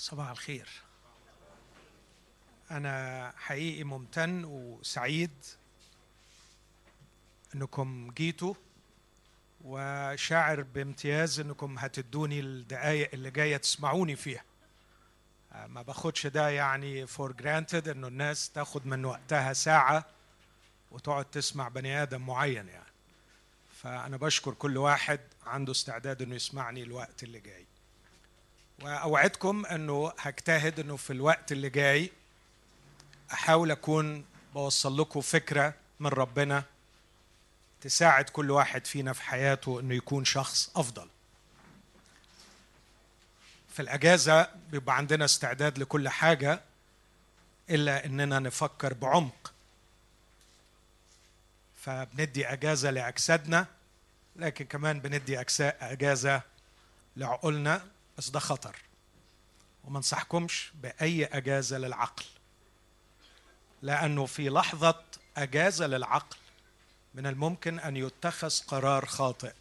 صباح الخير. أنا حقيقي ممتن وسعيد أنكم جيتوا، وشاعر بامتياز أنكم هتدوني الدقايق اللي جاية تسمعوني فيها. ما باخدش ده يعني فور جرانتد أنه الناس تاخد من وقتها ساعة وتقعد تسمع بني آدم معين يعني. فأنا بشكر كل واحد عنده استعداد أنه يسمعني الوقت اللي جاي، وأوعدكم أنه هجتهد أنه في الوقت اللي جاي أحاول أكون بوصل لكم فكرة من ربنا تساعد كل واحد فينا في حياته أنه يكون شخص أفضل. في الأجازة بيبقى عندنا استعداد لكل حاجة إلا أننا نفكر بعمق، فبندي أجازة لأجسادنا لكن كمان بندي أجازة لعقولنا، بس ده خطر وما انصحكمش بأي أجازة للعقل، لأنه في لحظة أجازة للعقل من الممكن أن يتخذ قرار خاطئ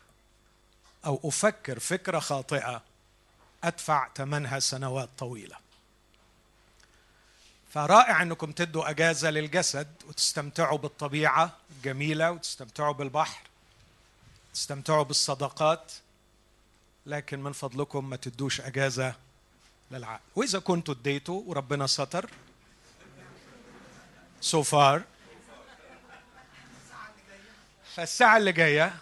أو أفكر فكرة خاطئة أدفع ثمنها سنوات طويلة. فرائع أنكم تدوا أجازة للجسد وتستمتعوا بالطبيعة الجميلة وتستمتعوا بالبحر، تستمتعوا بالصداقات، لكن من فضلكم ما تدوش أجازة للعقل. وإذا كنتوا اديتوا وربنا ستر so far، فالساعة اللي جاية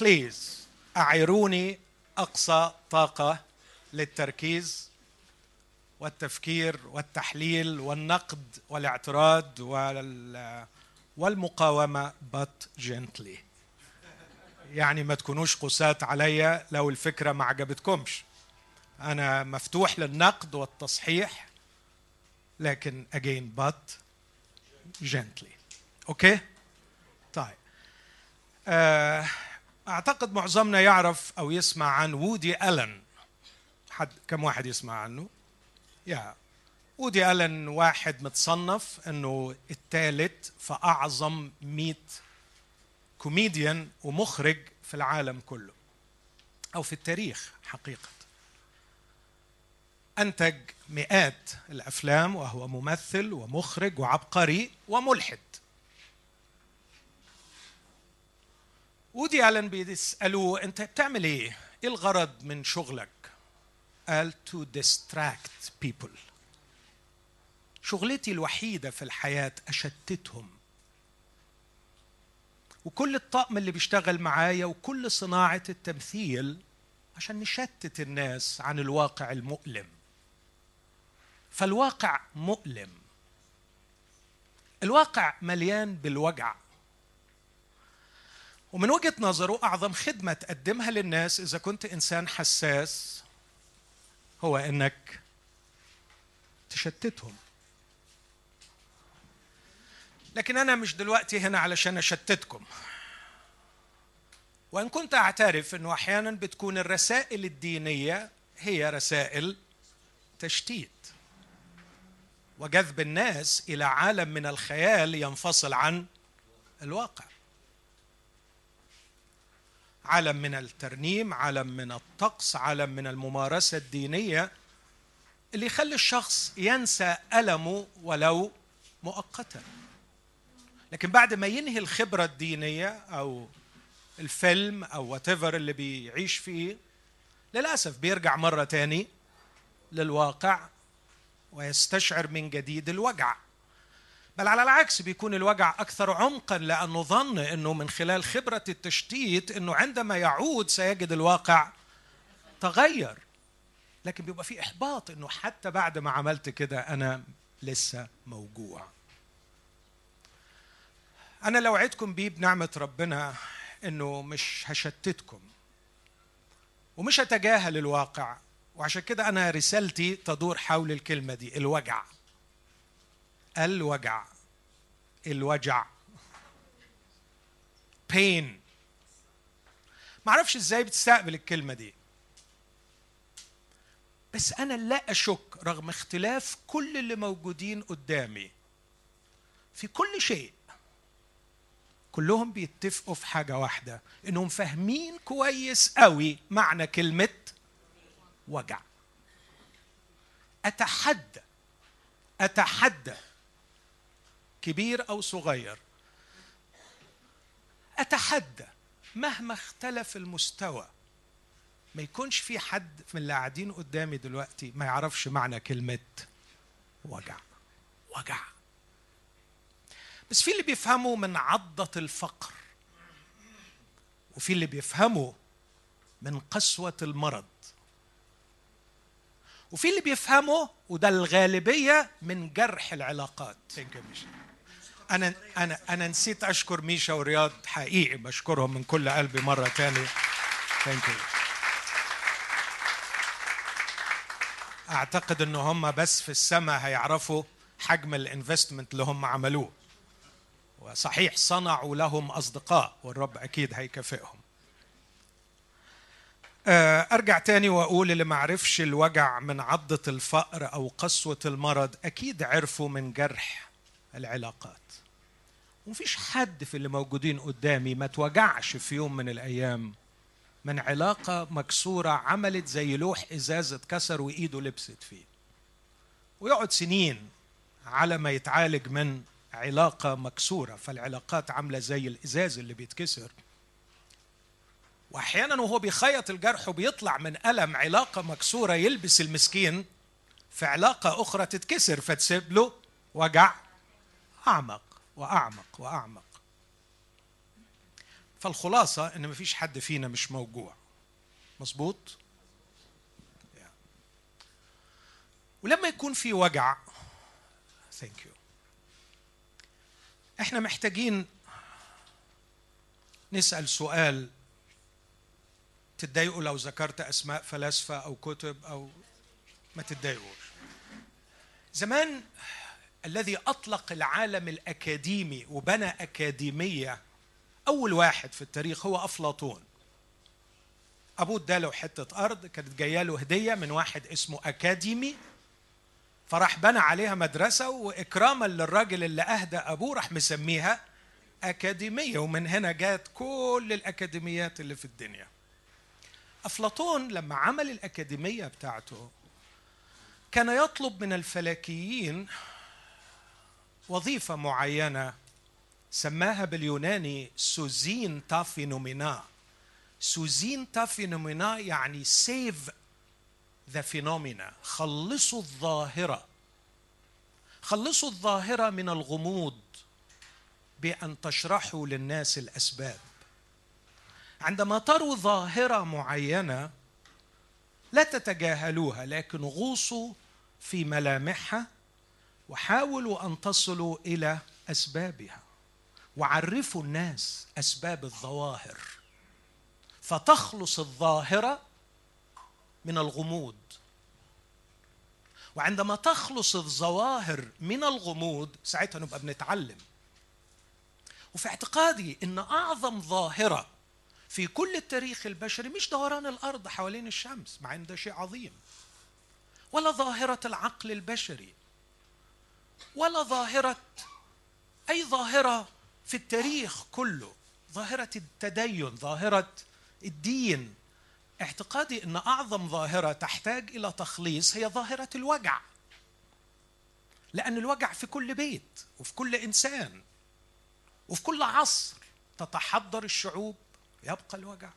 بليز أعيروني أقصى طاقة للتركيز والتفكير والتحليل والنقد والاعتراض والمقاومة but gently، يعني ما تكونوش قساة عليا لو الفكرة ما عجبتكمش. أنا مفتوح للنقد والتصحيح لكن again but gently. أوكي؟ طيب، أعتقد معظمنا يعرف أو يسمع عن وودي ألن. حد كم واحد يسمع عنه؟ وودي ألن واحد متصنف أنه الثالث فأعظم 100 كوميديان ومخرج في العالم كله أو في التاريخ. حقيقة أنتج مئات الأفلام وهو ممثل ومخرج وعبقري وملحد. وودي ألن بيسألوه أنت بتعمل إيه؟ إيه الغرض من شغلك؟ قال to distract people. شغلتي الوحيدة في الحياة أشتتهم، وكل الطقم اللي بيشتغل معايا وكل صناعة التمثيل عشان نشتت الناس عن الواقع المؤلم. فالواقع مؤلم، الواقع مليان بالوجع، ومن وجهة نظره أعظم خدمة تقدمها للناس إذا كنت إنسان حساس هو إنك تشتتهم. لكن أنا مش دلوقتي هنا علشان أشتتكم، وإن كنت أعترف أنه أحياناً بتكون الرسائل الدينية هي رسائل تشتيت وجذب الناس إلى عالم من الخيال ينفصل عن الواقع، عالم من الترنيم، عالم من الطقس، عالم من الممارسة الدينية اللي يخلي الشخص ينسى ألمه ولو مؤقتاً. لكن بعد ما ينهي الخبرة الدينية أو الفيلم أو واتيفر اللي بيعيش فيه، للأسف بيرجع مرة تاني للواقع ويستشعر من جديد الوجع. بل على العكس بيكون الوجع أكثر عمقاً، لأنه ظن أنه من خلال خبرة التشتيت أنه عندما يعود سيجد الواقع تغير، لكن بيبقى فيه إحباط أنه حتى بعد ما عملت كده أنا لسه موجوع. أنا لو وعدتكم بيه بنعمة ربنا أنه مش هشتتكم ومش هتجاهل الواقع، وعشان كده أنا رسالتي تدور حول الكلمة دي، الوجع. الوجع، الوجع، pain. معرفش إزاي بتستقبل الكلمة دي، بس أنا لا أشك رغم اختلاف كل اللي موجودين قدامي في كل شيء، كلهم بيتفقوا في حاجة واحدة، إنهم فاهمين كويس قوي معنى كلمة وجع. أتحدى كبير أو صغير، أتحدى مهما اختلف المستوى ما يكونش في حد من اللي قاعدين قدامي دلوقتي ما يعرفش معنى كلمة وجع. بس في اللي بيفهموا من عضة الفقر، وفي اللي بيفهموا من قسوة المرض، وفي اللي بيفهموا وده الغالبية من جرح العلاقات. أنا نسيت أشكر ميشا ورياض، حقيقي بشكرهم من كل قلبي مرة تاني. أعتقد إن هم بس في السماء هيعرفوا حجم الانفستمنت اللي هم عملوه، وصحيح صنعوا لهم أصدقاء والرب أكيد هيكافئهم. أرجع تاني وأقول اللي معرفش الوجع من عضة الفقر أو قسوة المرض أكيد عرفوا من جرح العلاقات، ومفيش حد في اللي موجودين قدامي ما توجعش في يوم من الأيام من علاقة مكسورة عملت زي لوح إزاز اتكسر وإيده لبست فيه، ويقعد سنين على ما يتعالج من علاقة مكسورة. فالعلاقات عاملة زي الإزاز اللي بيتكسر، وأحياناً وهو بيخيط الجرح وبيطلع من ألم علاقة مكسورة يلبس المسكين في علاقة أخرى تتكسر، فتسيب له وجع أعمق وأعمق وأعمق. فالخلاصة إن مفيش حد فينا مش موجوع، مظبوط؟ ولما يكون في وجع إحنا محتاجين نسأل سؤال. تتضايقوا لو ذكرت أسماء فلاسفة أو كتب أو ما تتضايقوش. زمان الذي أطلق العالم الأكاديمي وبنى أكاديمية أول واحد في التاريخ هو أفلاطون. أبوه اداله حتة أرض كانت جاية له هدية من واحد اسمه أكاديمي، فراح بنى عليها مدرسة، وإكراما للراجل اللي أهدى أبوه راح مسميها أكاديمية، ومن هنا جات كل الأكاديميات اللي في الدنيا. أفلاطون لما عمل الأكاديمية بتاعته كان يطلب من الفلكيين وظيفة معينة سماها باليوناني سوزين تا فينومينا. سوزين تا فينومينا يعني سيف ذا فينومينا، خلصوا الظاهرة، خلصوا الظاهرة من الغموض بأن تشرحوا للناس الأسباب. عندما تروا ظاهرة معينة لا تتجاهلوها، لكن غوصوا في ملامحها وحاولوا أن تصلوا إلى أسبابها، وعرفوا الناس أسباب الظواهر، فتخلص الظاهرة من الغموض. وعندما تخلص الظواهر من الغموض ساعتها نبقى بنتعلم. وفي اعتقادي إن أعظم ظاهرة في كل التاريخ البشري مش دوران الأرض حوالين الشمس، مع إن ده شيء عظيم، ولا ظاهرة العقل البشري، ولا ظاهرة أي ظاهرة في التاريخ كله، ظاهرة التدين، ظاهرة الدين. اعتقادي أن أعظم ظاهرة تحتاج إلى تخليص هي ظاهرة الوجع، لأن الوجع في كل بيت وفي كل إنسان وفي كل عصر. تتحضر الشعوب يبقى الوجع،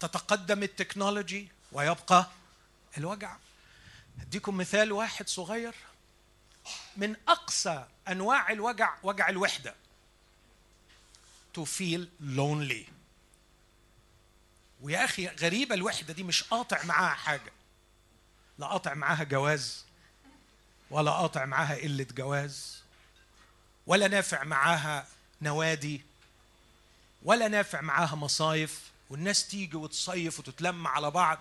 تتقدم التكنولوجي ويبقى الوجع. هديكم مثال واحد صغير من أقصى أنواع الوجع، وجع الوحدة، to feel lonely. ويا أخي غريبة الوحدة دي، مش قاطع معاها حاجة، لا قاطع معاها جواز، ولا قاطع معاها قلة جواز، ولا نافع معاها نوادي، ولا نافع معاها مصايف، والناس تيجي وتصيف وتتلم على بعض،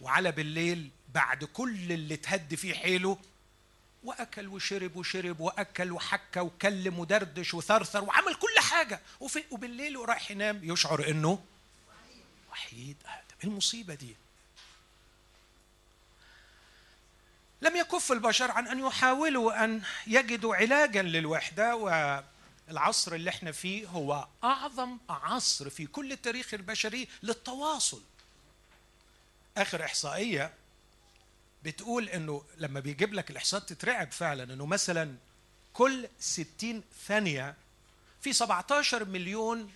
وعلى بالليل بعد كل اللي تهد فيه حيله وأكل وشرب وشرب وأكل وحكى وكلم ودردش وثرثر وعمل كل حاجة، وبالليل ورايح ينام يشعر إنه وحيد. إيه المصيبة دي؟ لم يكف البشر عن أن يحاولوا أن يجدوا علاجاً للوحدة، والعصر اللي احنا فيه هو أعظم عصر في كل التاريخ البشري للتواصل. آخر إحصائية بتقول انه لما بيجيب لك الاحصاءات تترعب فعلا، انه مثلا كل 60 ثانيه في 17 مليون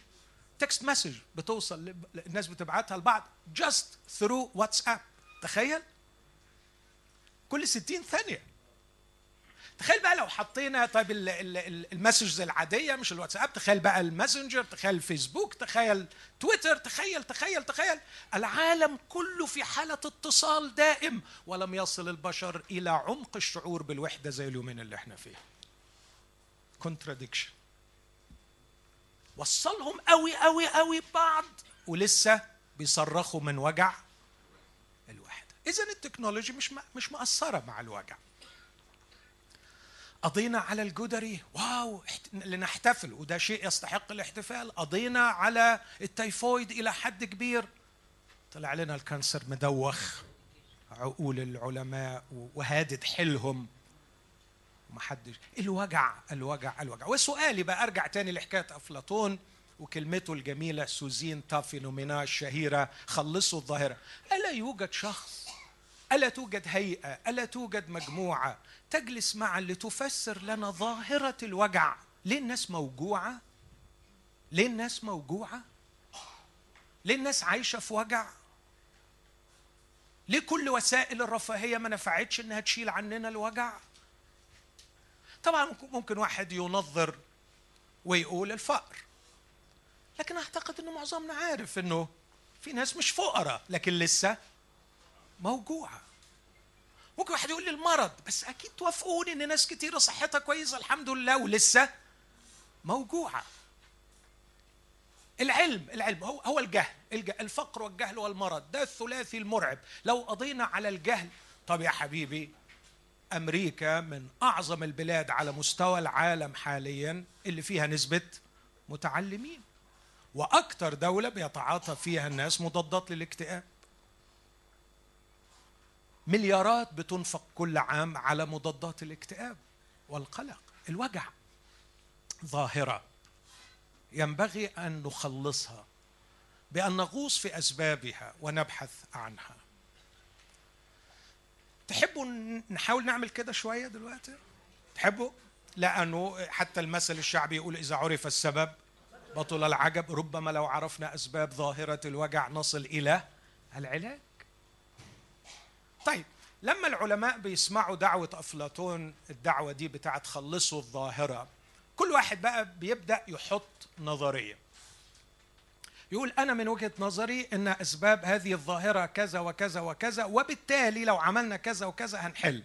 تكست مسج بتوصل، الناس بتبعتها لبعض جاست ثرو واتساب. تخيل كل 60 ثانيه. تخيل بقى لو حطينا طيب المسجز العاديه مش الواتساب، تخيل بقى الماسنجر، تخيل فيسبوك، تخيل تويتر، تخيل تخيل تخيل العالم كله في حاله اتصال دائم، ولم يصل البشر الى عمق الشعور بالوحده زي اليومين اللي احنا فيه. كونتراديكشن وصلهم قوي قوي قوي بعض، ولسه بيصرخوا من وجع الوحده. اذا التكنولوجي مش مقصره مع الوجع. قضينا على الجدري، واو لنحتفل وده شيء يستحق الاحتفال. قضينا على التيفويد إلى حد كبير، طلع لنا الكانسر مدوخ عقول العلماء وهادد حيلهم، ومحدش الوجع الوجع الوجع. وسؤالي بقى أرجع تاني لحكاية أفلاطون وكلمته الجميلة سوزين تافينومينا الشهيرة، خلصوا الظاهرة. ألا يوجد شخص، ألا توجد هيئة، ألا توجد مجموعة تجلس معا لتفسر لنا ظاهرة الوجع؟ ليه الناس موجوعة؟ ليه الناس موجوعة؟ ليه الناس عايشة في وجع؟ ليه كل وسائل الرفاهية ما نفعتش إنها تشيل عننا الوجع؟ طبعا ممكن واحد ينظر ويقول الفقر، لكن أعتقد إنه معظمنا عارف إنه في ناس مش فقراء لكن لسه موجوعة. ممكن واحد يقول لي المرض، بس أكيد توافقوني إن ناس كتيرة صحتها كويسة الحمد لله ولسه موجوعة. العلم، العلم هو الجهل، الفقر والجهل والمرض، ده الثلاثي المرعب. لو قضينا على الجهل، طب يا حبيبي أمريكا من أعظم البلاد على مستوى العالم حاليا اللي فيها نسبة متعلمين، وأكتر دولة بيتعاطى فيها الناس مضادات للاكتئاب. مليارات بتنفق كل عام على مضادات الاكتئاب والقلق. الوجع ظاهرة ينبغي أن نخلصها بأن نغوص في أسبابها ونبحث عنها. تحبوا نحاول نعمل كده شوية دلوقتي؟ تحبوا؟ لأنه حتى المثل الشعبي يقول إذا عرف السبب بطل العجب. ربما لو عرفنا أسباب ظاهرة الوجع نصل إلى العلاج. طيب لما العلماء بيسمعوا دعوة أفلاطون، الدعوة دي بتاعت خلصوا الظاهرة، كل واحد بقى بيبدأ يحط نظرية. يقول أنا من وجهة نظري إن أسباب هذه الظاهرة كذا وكذا وكذا، وبالتالي لو عملنا كذا وكذا هنحل.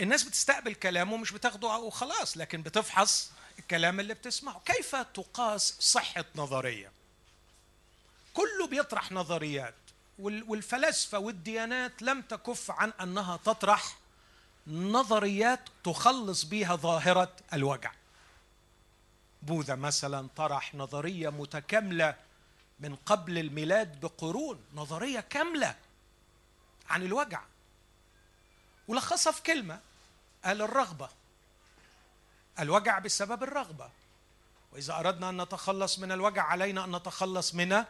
الناس بتستقبل كلامه، مش بتاخده أو خلاص، لكن بتفحص الكلام اللي بتسمعه. كيف تقاس صحة نظرية؟ كله بيطرح نظريات، والفلسفة والديانات لم تكف عن أنها تطرح نظريات تخلص بها ظاهرة الوجع. بوذا مثلا طرح نظرية متكاملة من قبل الميلاد بقرون، نظرية كاملة عن الوجع، ولخصها في كلمة، قال الرغبة. الوجع بسبب الرغبة، وإذا أردنا أن نتخلص من الوجع علينا أن نتخلص من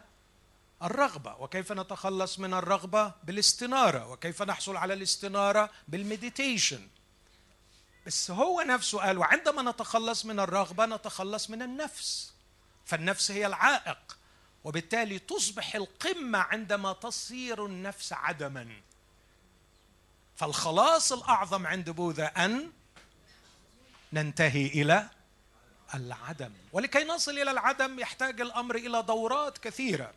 الرغبة. وكيف نتخلص من الرغبة؟ بالاستنارة. وكيف نحصل على الاستنارة؟ بالميديتيشن. بس هو نفسه قال وعندما نتخلص من الرغبة نتخلص من النفس، فالنفس هي العائق، وبالتالي تصبح القمة عندما تصير النفس عدما. فالخلاص الأعظم عند بوذا أن ننتهي إلى العدم، ولكي نصل إلى العدم يحتاج الأمر إلى دورات كثيرة،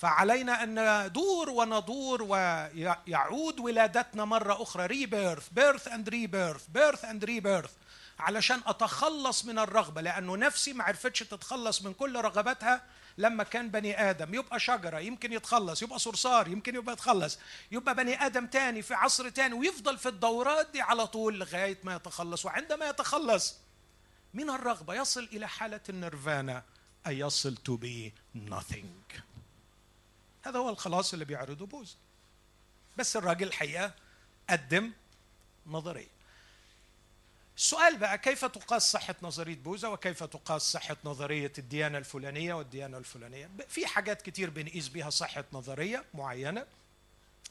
فعلينا أن ندور وندور ويعود ولادتنا مرة أخرى، ريبيرث، بيرث أند ريبيرث، بيرث أند ريبيرث، علشان أتخلص من الرغبة. لأنه نفسي ما عرفتش تتخلص من كل رغباتها لما كان بني آدم، يبقى شجرة يمكن يتخلص، يبقى صرصار يمكن يبقى يتخلص، يبقى بني آدم تاني في عصر تاني، ويفضل في الدورات دي على طول لغاية ما يتخلص. وعندما يتخلص من الرغبة يصل إلى حالة النيرفانا، أي يصل to be nothing. هذا هو الخلاص اللي بيعرضه بوذا. بس الراجل الحقيقة قدم نظرية. السؤال بقى كيف تقاس صحة نظرية بوذا، وكيف تقاس صحة نظرية الديانة الفلانية والديانة الفلانية؟ في حاجات كتير بنقيس بيها صحة نظرية معينة،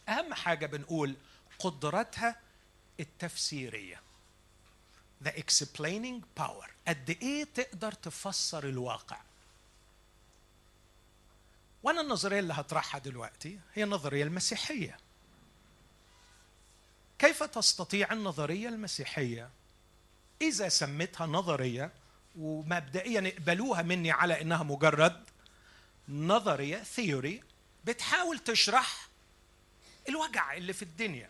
أهم حاجة بنقول قدرتها التفسيرية، the explaining power، قد إيه تقدر تفسر الواقع. وأنا النظرية اللي هطرحها دلوقتي هي النظرية المسيحية. كيف تستطيع النظرية المسيحية، إذا سميتها نظرية ومبدئيا اقبلوها مني على إنها مجرد نظرية ثيوري بتحاول تشرح الوجع اللي في الدنيا،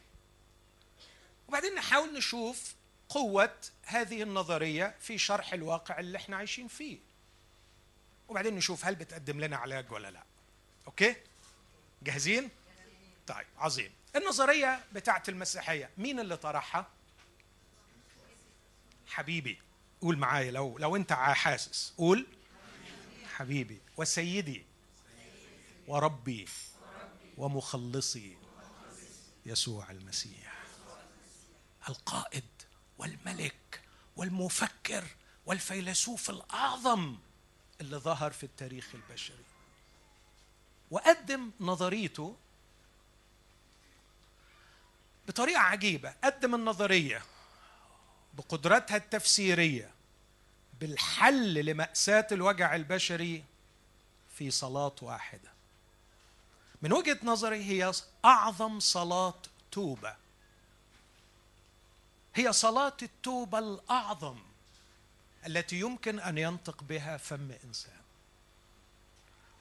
وبعدين نحاول نشوف قوة هذه النظرية في شرح الواقع اللي احنا عايشين فيه، وبعدين نشوف هل بتقدم لنا علاج ولا لا. أوكي؟ جاهزين؟ طيب عظيم. النظرية بتاعت المسيحية مين اللي طرحها؟ حبيبي قول معايا لو انت حاسس قول حبيبي وسيدي وربي ومخلصي يسوع المسيح، القائد والملك والمفكر والفيلسوف الأعظم اللي ظهر في التاريخ البشري، وقدم نظريته بطريقة عجيبة. قدم النظرية بقدرتها التفسيرية بالحل لمأساة الوجع البشري في صلاة واحدة، من وجهة نظري هي أعظم صلاة توبة، هي صلاة التوبة الأعظم التي يمكن أن ينطق بها فم إنسان.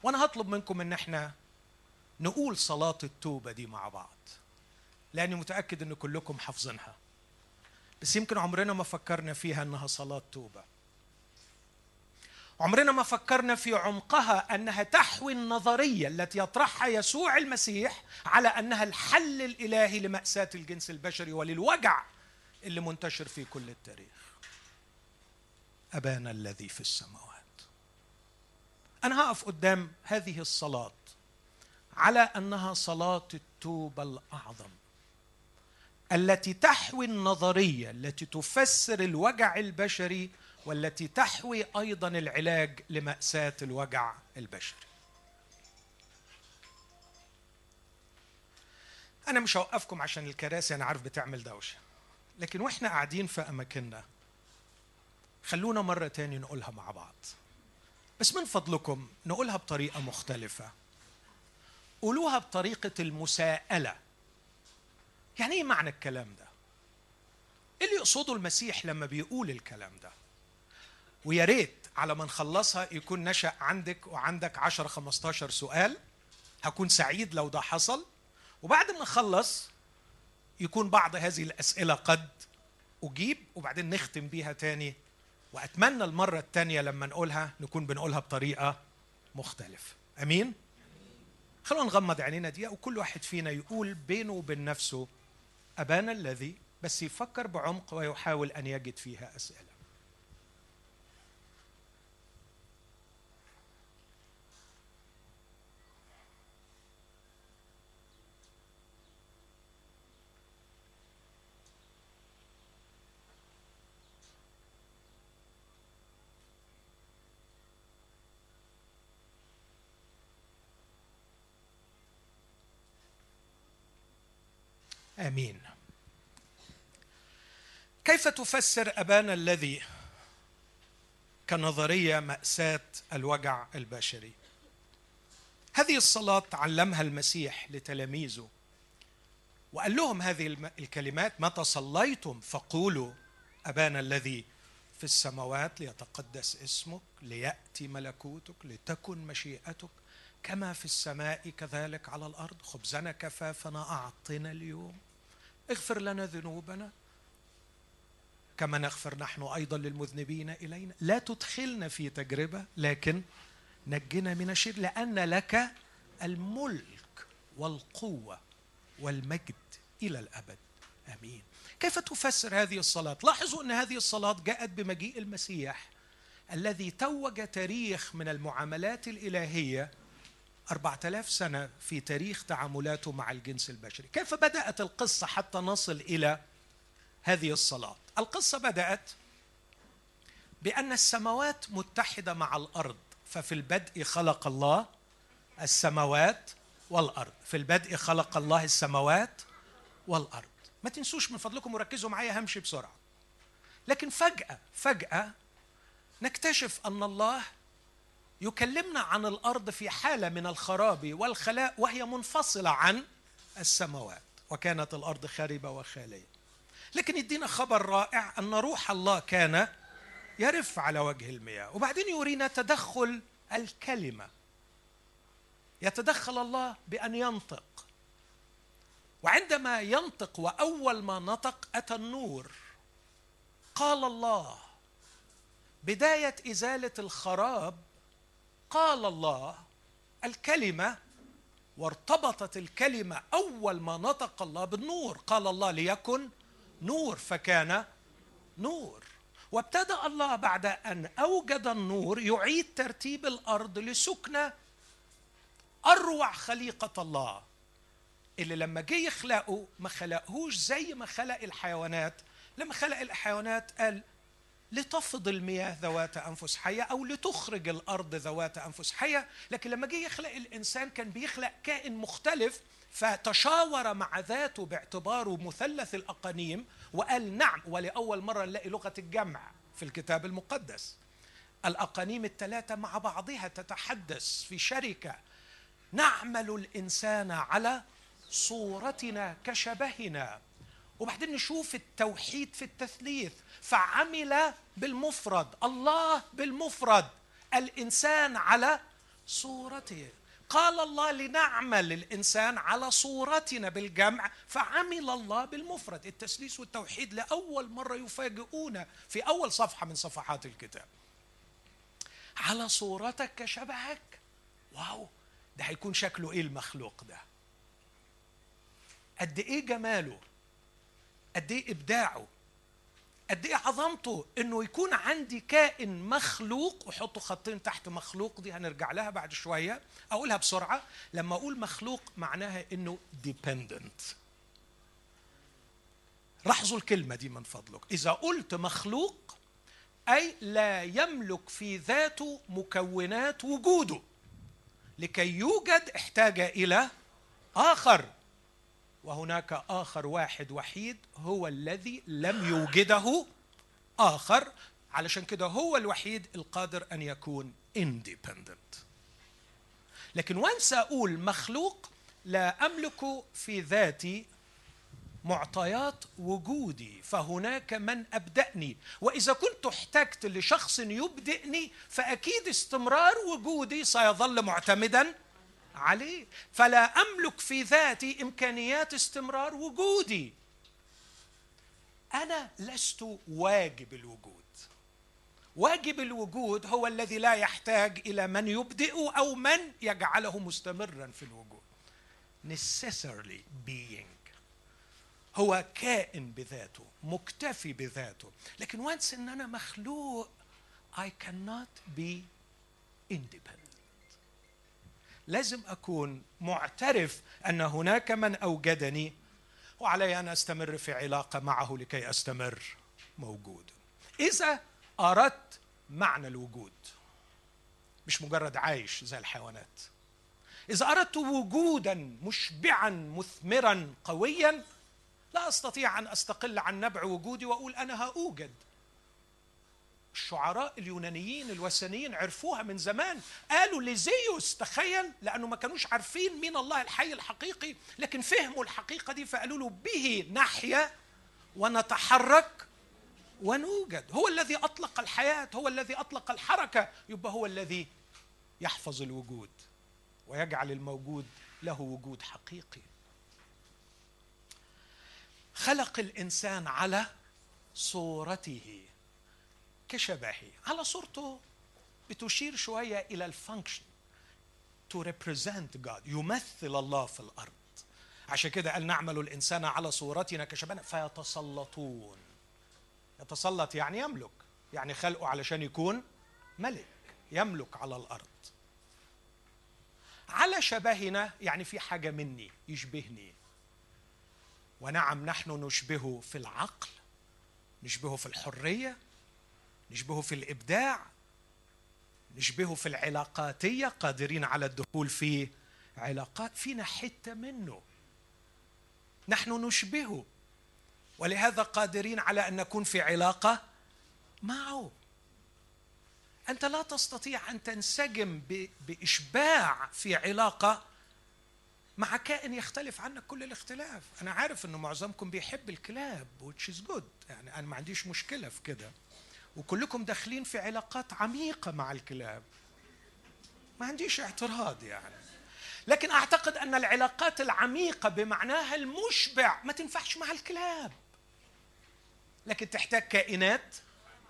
وأنا هطلب منكم أن احنا نقول صلاة التوبة دي مع بعض، لأني متأكد أن كلكم حافظينها، بس يمكن عمرنا ما فكرنا فيها أنها صلاة توبة، عمرنا ما فكرنا في عمقها أنها تحوي النظرية التي يطرحها يسوع المسيح على أنها الحل الإلهي لمأساة الجنس البشري وللوجع اللي منتشر في كل التاريخ. أبانا الذي في السماوات. أنا هقف قدام هذه الصلاة على أنها صلاة التوبة الأعظم التي تحوي النظرية التي تفسر الوجع البشري والتي تحوي أيضا العلاج لمأساة الوجع البشري. أنا مش هوقفكم عشان الكراسي، أنا عارف بتعمل دوشة، لكن وإحنا قاعدين في أماكننا خلونا مرة تاني نقولها مع بعض، بس من فضلكم نقولها بطريقة مختلفة، قولوها بطريقة المساءلة. يعني إيه معنى الكلام ده؟ إيه اللي يقصده المسيح لما بيقول الكلام ده؟ ويا ريت على ما نخلصها يكون نشأ عندك وعندك 10-15 سؤال، هكون سعيد لو ده حصل، وبعد ما نخلص يكون بعض هذه الأسئلة قد أجيب، وبعدين نختم بيها تاني، وأتمنى المرة التانية لما نقولها نكون بنقولها بطريقة مختلفة. أمين؟ خلونا نغمض عينينا دقيقة وكل واحد فينا يقول بينه وبين نفسه أبانا الذي، بس يفكر بعمق ويحاول أن يجد فيها أسئلة. آمين. كيف تفسر أبانا الذي كنظرية مأساة الوجع البشري؟ هذه الصلاة علمها المسيح لتلاميذه وقال لهم هذه الكلمات: متى صليتم فقولوا أبانا الذي في السماوات ليتقدس اسمك، ليأتي ملكوتك، لتكن مشيئتك كما في السماء كذلك على الأرض، خبزنا كفافنا أعطنا اليوم، اغفر لنا ذنوبنا كما نغفر نحن أيضا للمذنبين إلينا، لا تدخلنا في تجربة لكن نجنا من الشر، لأن لك الملك والقوة والمجد إلى الأبد. آمين. كيف تفسر هذه الصلاة؟ لاحظوا أن هذه الصلاة جاءت بمجيء المسيح الذي توج تاريخ من المعاملات الإلهية 4000 سنة في تاريخ تعاملاته مع الجنس البشري. كيف بدأت القصة حتى نصل إلى هذه الصلاة؟ القصة بدأت بأن السماوات متحدة مع الأرض، ففي البدء خلق الله السماوات والأرض. في البدء خلق الله السماوات والأرض. ما تنسوش من فضلكم وركزوا معايا، همشي بسرعة. لكن فجأة نكتشف أن الله يكلمنا عن الأرض في حالة من الخراب والخلاء وهي منفصلة عن السماوات، وكانت الأرض خاربة وخالية. لكن يدينا خبر رائع أن روح الله كان يرف على وجه المياه، وبعدين يرينا تدخل الكلمة. يتدخل الله بأن ينطق، وعندما ينطق وأول ما نطق أتى النور. قال الله، بداية إزالة الخراب قال الله الكلمة، وارتبطت الكلمة أول ما نطق الله بالنور. قال الله ليكن نور فكان نور. وابتدأ الله بعد أن أوجد النور يعيد ترتيب الأرض لسكنة أروع خليقة الله، اللي لما جه يخلقه ما خلقهوش زي ما خلق الحيوانات. لما خلق الحيوانات قال لتفض المياه ذوات أنفس حية، أو لتخرج الأرض ذوات أنفس حية. لكن لما جه يخلق الإنسان كان بيخلق كائن مختلف، فتشاور مع ذاته باعتباره مثلث الأقانيم وقال نعم. ولأول مرة نلاقي لغة الجمع في الكتاب المقدس، الأقانيم الثلاثة مع بعضها تتحدث في شركة. نعمل الإنسان على صورتنا كشبهنا. وبعدين نشوف التوحيد في التثليث، فعمل بالمفرد، الله بالمفرد، الإنسان على صورته. قال الله لنعمل الإنسان على صورتنا بالجمع، فعمل الله بالمفرد. التثليث والتوحيد لأول مرة يفاجئونا في أول صفحة من صفحات الكتاب. على صورتك كشبهك. واو، ده هيكون شكله إيه المخلوق ده؟ قد إيه جماله، قد إيه إبداعه، قد إيه عظمته، إنه يكون عندي كائن مخلوق. وحطوا خطين تحت مخلوق، دي هنرجع لها بعد شوية، أقولها بسرعة. لما أقول مخلوق معناها إنه dependent. رحزوا الكلمة دي من فضلك. إذا قلت مخلوق أي لا يملك في ذاته مكونات وجوده، لكي يوجد احتاج إلى آخر، وهناك آخر واحد وحيد هو الذي لم يوجده آخر. علشان كده هو الوحيد القادر أن يكون independent. لكن وانس أقول مخلوق، لا أملك في ذاتي معطيات وجودي، فهناك من أبدأني. وإذا كنت احتجت لشخص يبدئني، فأكيد استمرار وجودي سيظل معتمداً عليه. فلا أملك في ذاتي إمكانيات استمرار وجودي. أنا لست واجب الوجود. واجب الوجود هو الذي لا يحتاج إلى من يبدئه أو من يجعله مستمراً في الوجود. necessarily being، هو كائن بذاته، مكتفي بذاته. لكن وانس ان انا مخلوق، I cannot be independent. لازم اكون معترف ان هناك من اوجدني، وعلي ان استمر في علاقة معه لكي استمر موجود. اذا اردت معنى الوجود، مش مجرد عايش زي الحيوانات، اذا اردت وجودا مشبعا مثمرا قويا، لا أستطيع أن أستقل عن نبع وجودي وأقول أنا هأوجد. الشعراء اليونانيين الوثنيين عرفوها من زمان، قالوا لزيوس تخيل، لأنه ما كانوش عارفين مين الله الحي الحقيقي، لكن فهموا الحقيقة دي فقالوا له به نحيا ونتحرك ونوجد. هو الذي أطلق الحياة، هو الذي أطلق الحركة، يبقى هو الذي يحفظ الوجود ويجعل الموجود له وجود حقيقي. خلق الإنسان على صورته كشبهه. على صورته بتشير شوية إلى الفانكشن، to represent God، يمثل الله في الأرض. عشان كده قال نعمل الإنسان على صورتنا كشبهنا فيتسلطون. يتسلط يعني يملك، يعني خلقه علشان يكون ملك، يملك على الأرض. على شبهنا يعني في حاجة مني، يشبهني. ونعم نحن نشبهه في العقل، نشبهه في الحرية، نشبهه في الإبداع، نشبهه في العلاقاتية، قادرين على الدخول في علاقات، فينا حتة منه، نحن نشبهه، ولهذا قادرين على أن نكون في علاقة معه. أنت لا تستطيع أن تنسجم بإشباع في علاقة مع كائن يختلف عنك كل الاختلاف. أنا عارف أنه معظمكم بيحب الكلاب which is good، يعني أنا ما عنديش مشكلة في كده، وكلكم داخلين في علاقات عميقة مع الكلاب، ما عنديش اعتراض يعني. لكن أعتقد أن العلاقات العميقة بمعناها المشبع ما تنفعش مع الكلاب، لكن تحتاج كائنات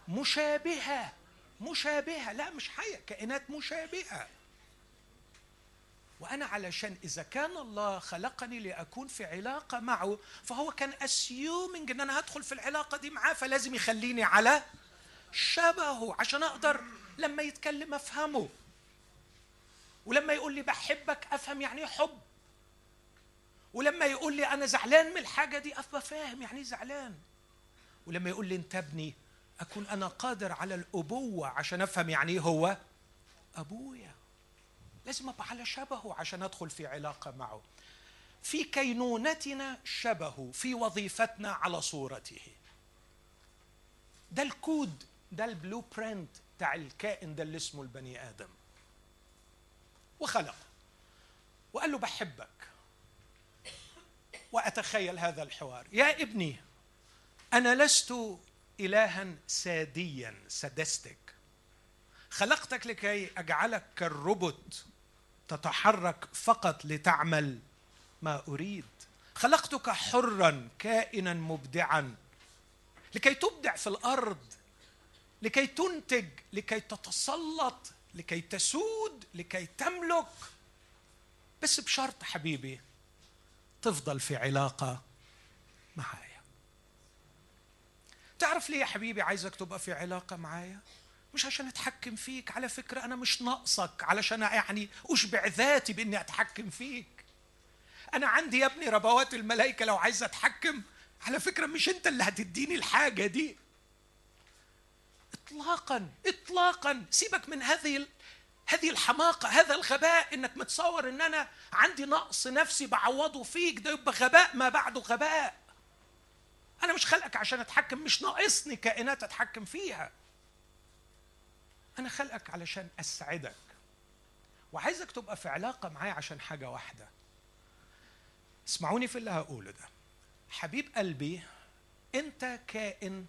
مشابهة. مشابهة لا مش حية، كائنات مشابهة. وأنا علشان إذا كان الله خلقني لأكون في علاقة معه، فهو كان assuming أن أنا هدخل في العلاقة دي معاه، فلازم يخليني على شبهه عشان أقدر لما يتكلم أفهمه، ولما يقول لي بحبك أفهم يعني حب، ولما يقول لي أنا زعلان من الحاجة دي أبقى فاهم يعني زعلان، ولما يقول لي أنت ابني أكون أنا قادر على الأبوة عشان أفهم يعني هو أبويا. لازم أبقى على شبهه عشان أدخل في علاقة معه. في كينونتنا شبهه، في وظيفتنا على صورته. ده الكود، ده البلو برينت بتاع الكائن ده اللي اسمه البني آدم. وخلقه وقال له بحبك. وأتخيل هذا الحوار: يا ابني أنا لست إلهاً سادياً سادستك، خلقتك لكي أجعلك كالروبوت تتحرك فقط لتعمل ما أريد، خلقتك حراً كائناً مبدعاً لكي تبدع في الأرض، لكي تنتج، لكي تتسلط، لكي تسود، لكي تملك، بس بشرط حبيبي تفضل في علاقة معايا. تعرف ليه يا حبيبي عايزك تبقى في علاقة معايا؟ مش عشان أتحكم فيك، على فكرة أنا مش ناقصك علشان يعني أشبع ذاتي بإني أتحكم فيك. أنا عندي يا ابني ربوات الملائكة لو عايز أتحكم، على فكرة مش أنت اللي هتديني الحاجة دي إطلاقاً إطلاقاً. سيبك من هذه الحماقة، هذا الغباء، إنك متصور إن أنا عندي نقص نفسي بعوضه فيك، ده يبقى غباء ما بعده غباء. أنا مش خلقك عشان أتحكم، مش ناقصني كائنات أتحكم فيها. أنا خلقك علشان أسعدك، وعايزك تبقى في علاقة معايا عشان حاجة واحدة. اسمعوني في اللي هقوله ده. حبيب قلبي، أنت كائن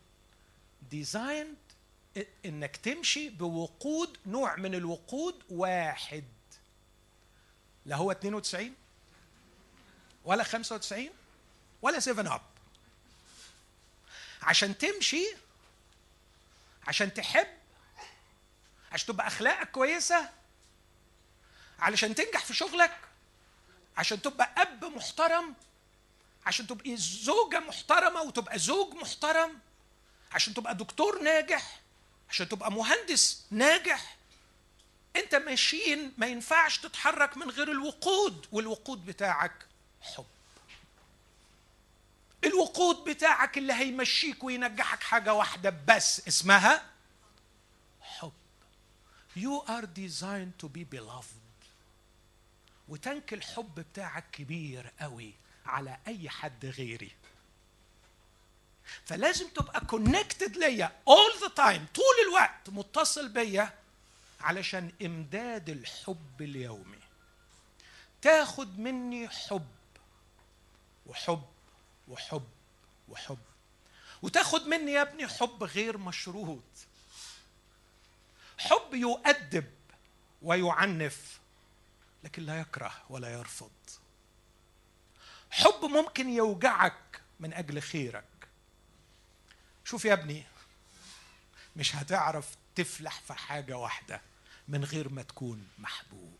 ديزايند إنك تمشي بوقود، نوع من الوقود واحد، لا هو 92 ولا 95 ولا 7 أب، عشان تمشي، عشان تحب، عشان تبقى أخلاقك كويسة، علشان تنجح في شغلك، عشان تبقى أب محترم، عشان تبقى زوجة محترمة وتبقى زوج محترم، عشان تبقى دكتور ناجح، عشان تبقى مهندس ناجح. أنت ماشيين ما ينفعش تتحرك من غير الوقود، والوقود بتاعك حب، الوقود بتاعك اللي هيمشيك وينجحك حاجة واحدة بس اسمها حب. You are designed to be beloved. وتنك الحب بتاعك كبير قوي على أي حد غيري، فلازم تبقى connected ليا all the time، طول الوقت متصل بيا، علشان إمداد الحب اليومي. تاخد مني حب وحب وحب وحب، وتاخد مني يا ابني حب غير مشروط، حب يؤدب ويعنف لكن لا يكره ولا يرفض، حب ممكن يوجعك من أجل خيرك. شوف يا ابني، مش هتعرف تفلح في حاجة واحدة من غير ما تكون محبوب.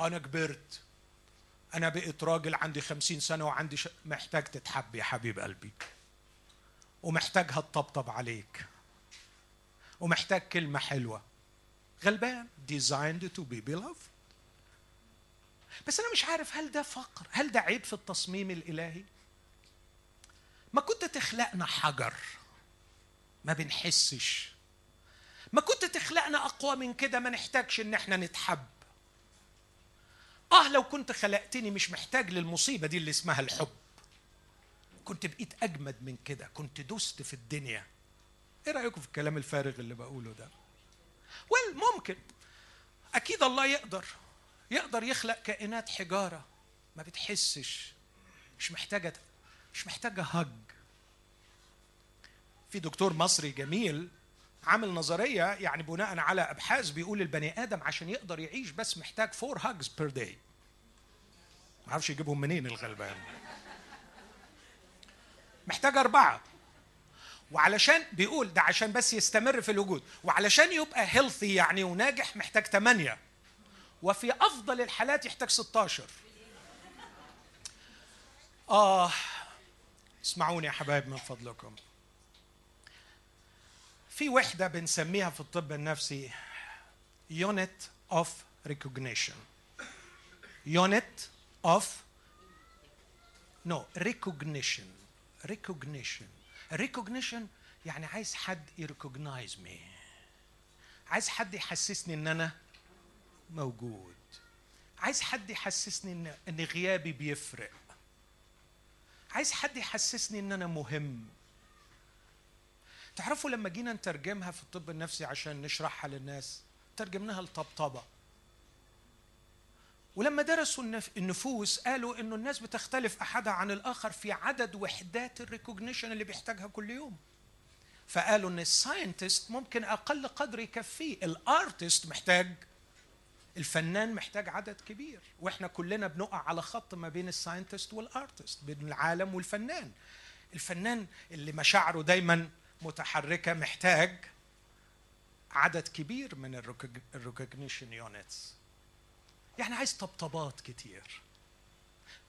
أنا كبرت، أنا بقيت راجل، عندي 50 سنة وعندي محتاج تتحب يا حبيب قلبي، ومحتاج هتطبطب عليك، ومحتاج كلمة حلوة. غلبان، designed to be beloved. بس أنا مش عارف هل ده فقر؟ هل ده عيب في التصميم الإلهي؟ ما كنت تخلقنا حجر ما بنحسش، ما كنت تخلقنا أقوى من كده ما نحتاجش إن احنا نتحب، لو كنت خلقتني مش محتاج للمصيبة دي اللي اسمها الحب كنت بقيت أجمد من كده، كنت دوست في الدنيا. إيه رأيكم في الكلام الفارغ اللي بقوله ده؟ ممكن أكيد الله يقدر يخلق كائنات حجارة ما بتحسش، مش محتاجة هج. في دكتور مصري جميل عامل نظرية يعني بناء على أبحاث بيقول البني آدم عشان يقدر يعيش بس محتاج 4 hugs per day. ما عارفش يجيبهم منين الغلبان، محتاج 4، وعلشان بيقول ده عشان بس يستمر في الوجود، وعلشان يبقى healthy يعني وناجح محتاج 8، وفي أفضل الحالات يحتاج 16. اسمعوني يا حبايب من فضلكم، في وحدة بنسميها في الطب النفسي Unit of Recognition. Unit of Recognition. Recognition يعني عايز حد يrecognize me. عايز حد يحسسني إن أنا موجود. عايز حد يحسسني إن غيابي بيفرق. عايز حد يحسسني إن أنا مهم. تعرفوا لما جينا نترجمها في الطب النفسي عشان نشرحها للناس ترجمناها لطبطبة، ولما درسوا النفوس قالوا انه الناس بتختلف احدها عن الاخر في عدد وحدات الريكوجنيشن اللي بيحتاجها كل يوم، فقالوا ان الساينتست ممكن اقل قدر يكفيه، الارتست محتاج، الفنان محتاج عدد كبير، واحنا كلنا بنقع على خط ما بين الساينتست والارتست، بين العالم والفنان. الفنان اللي مشاعره دايما متحركة محتاج عدد كبير من الريكوجنيشن يونتس، يعني عايز طبطبات كتير،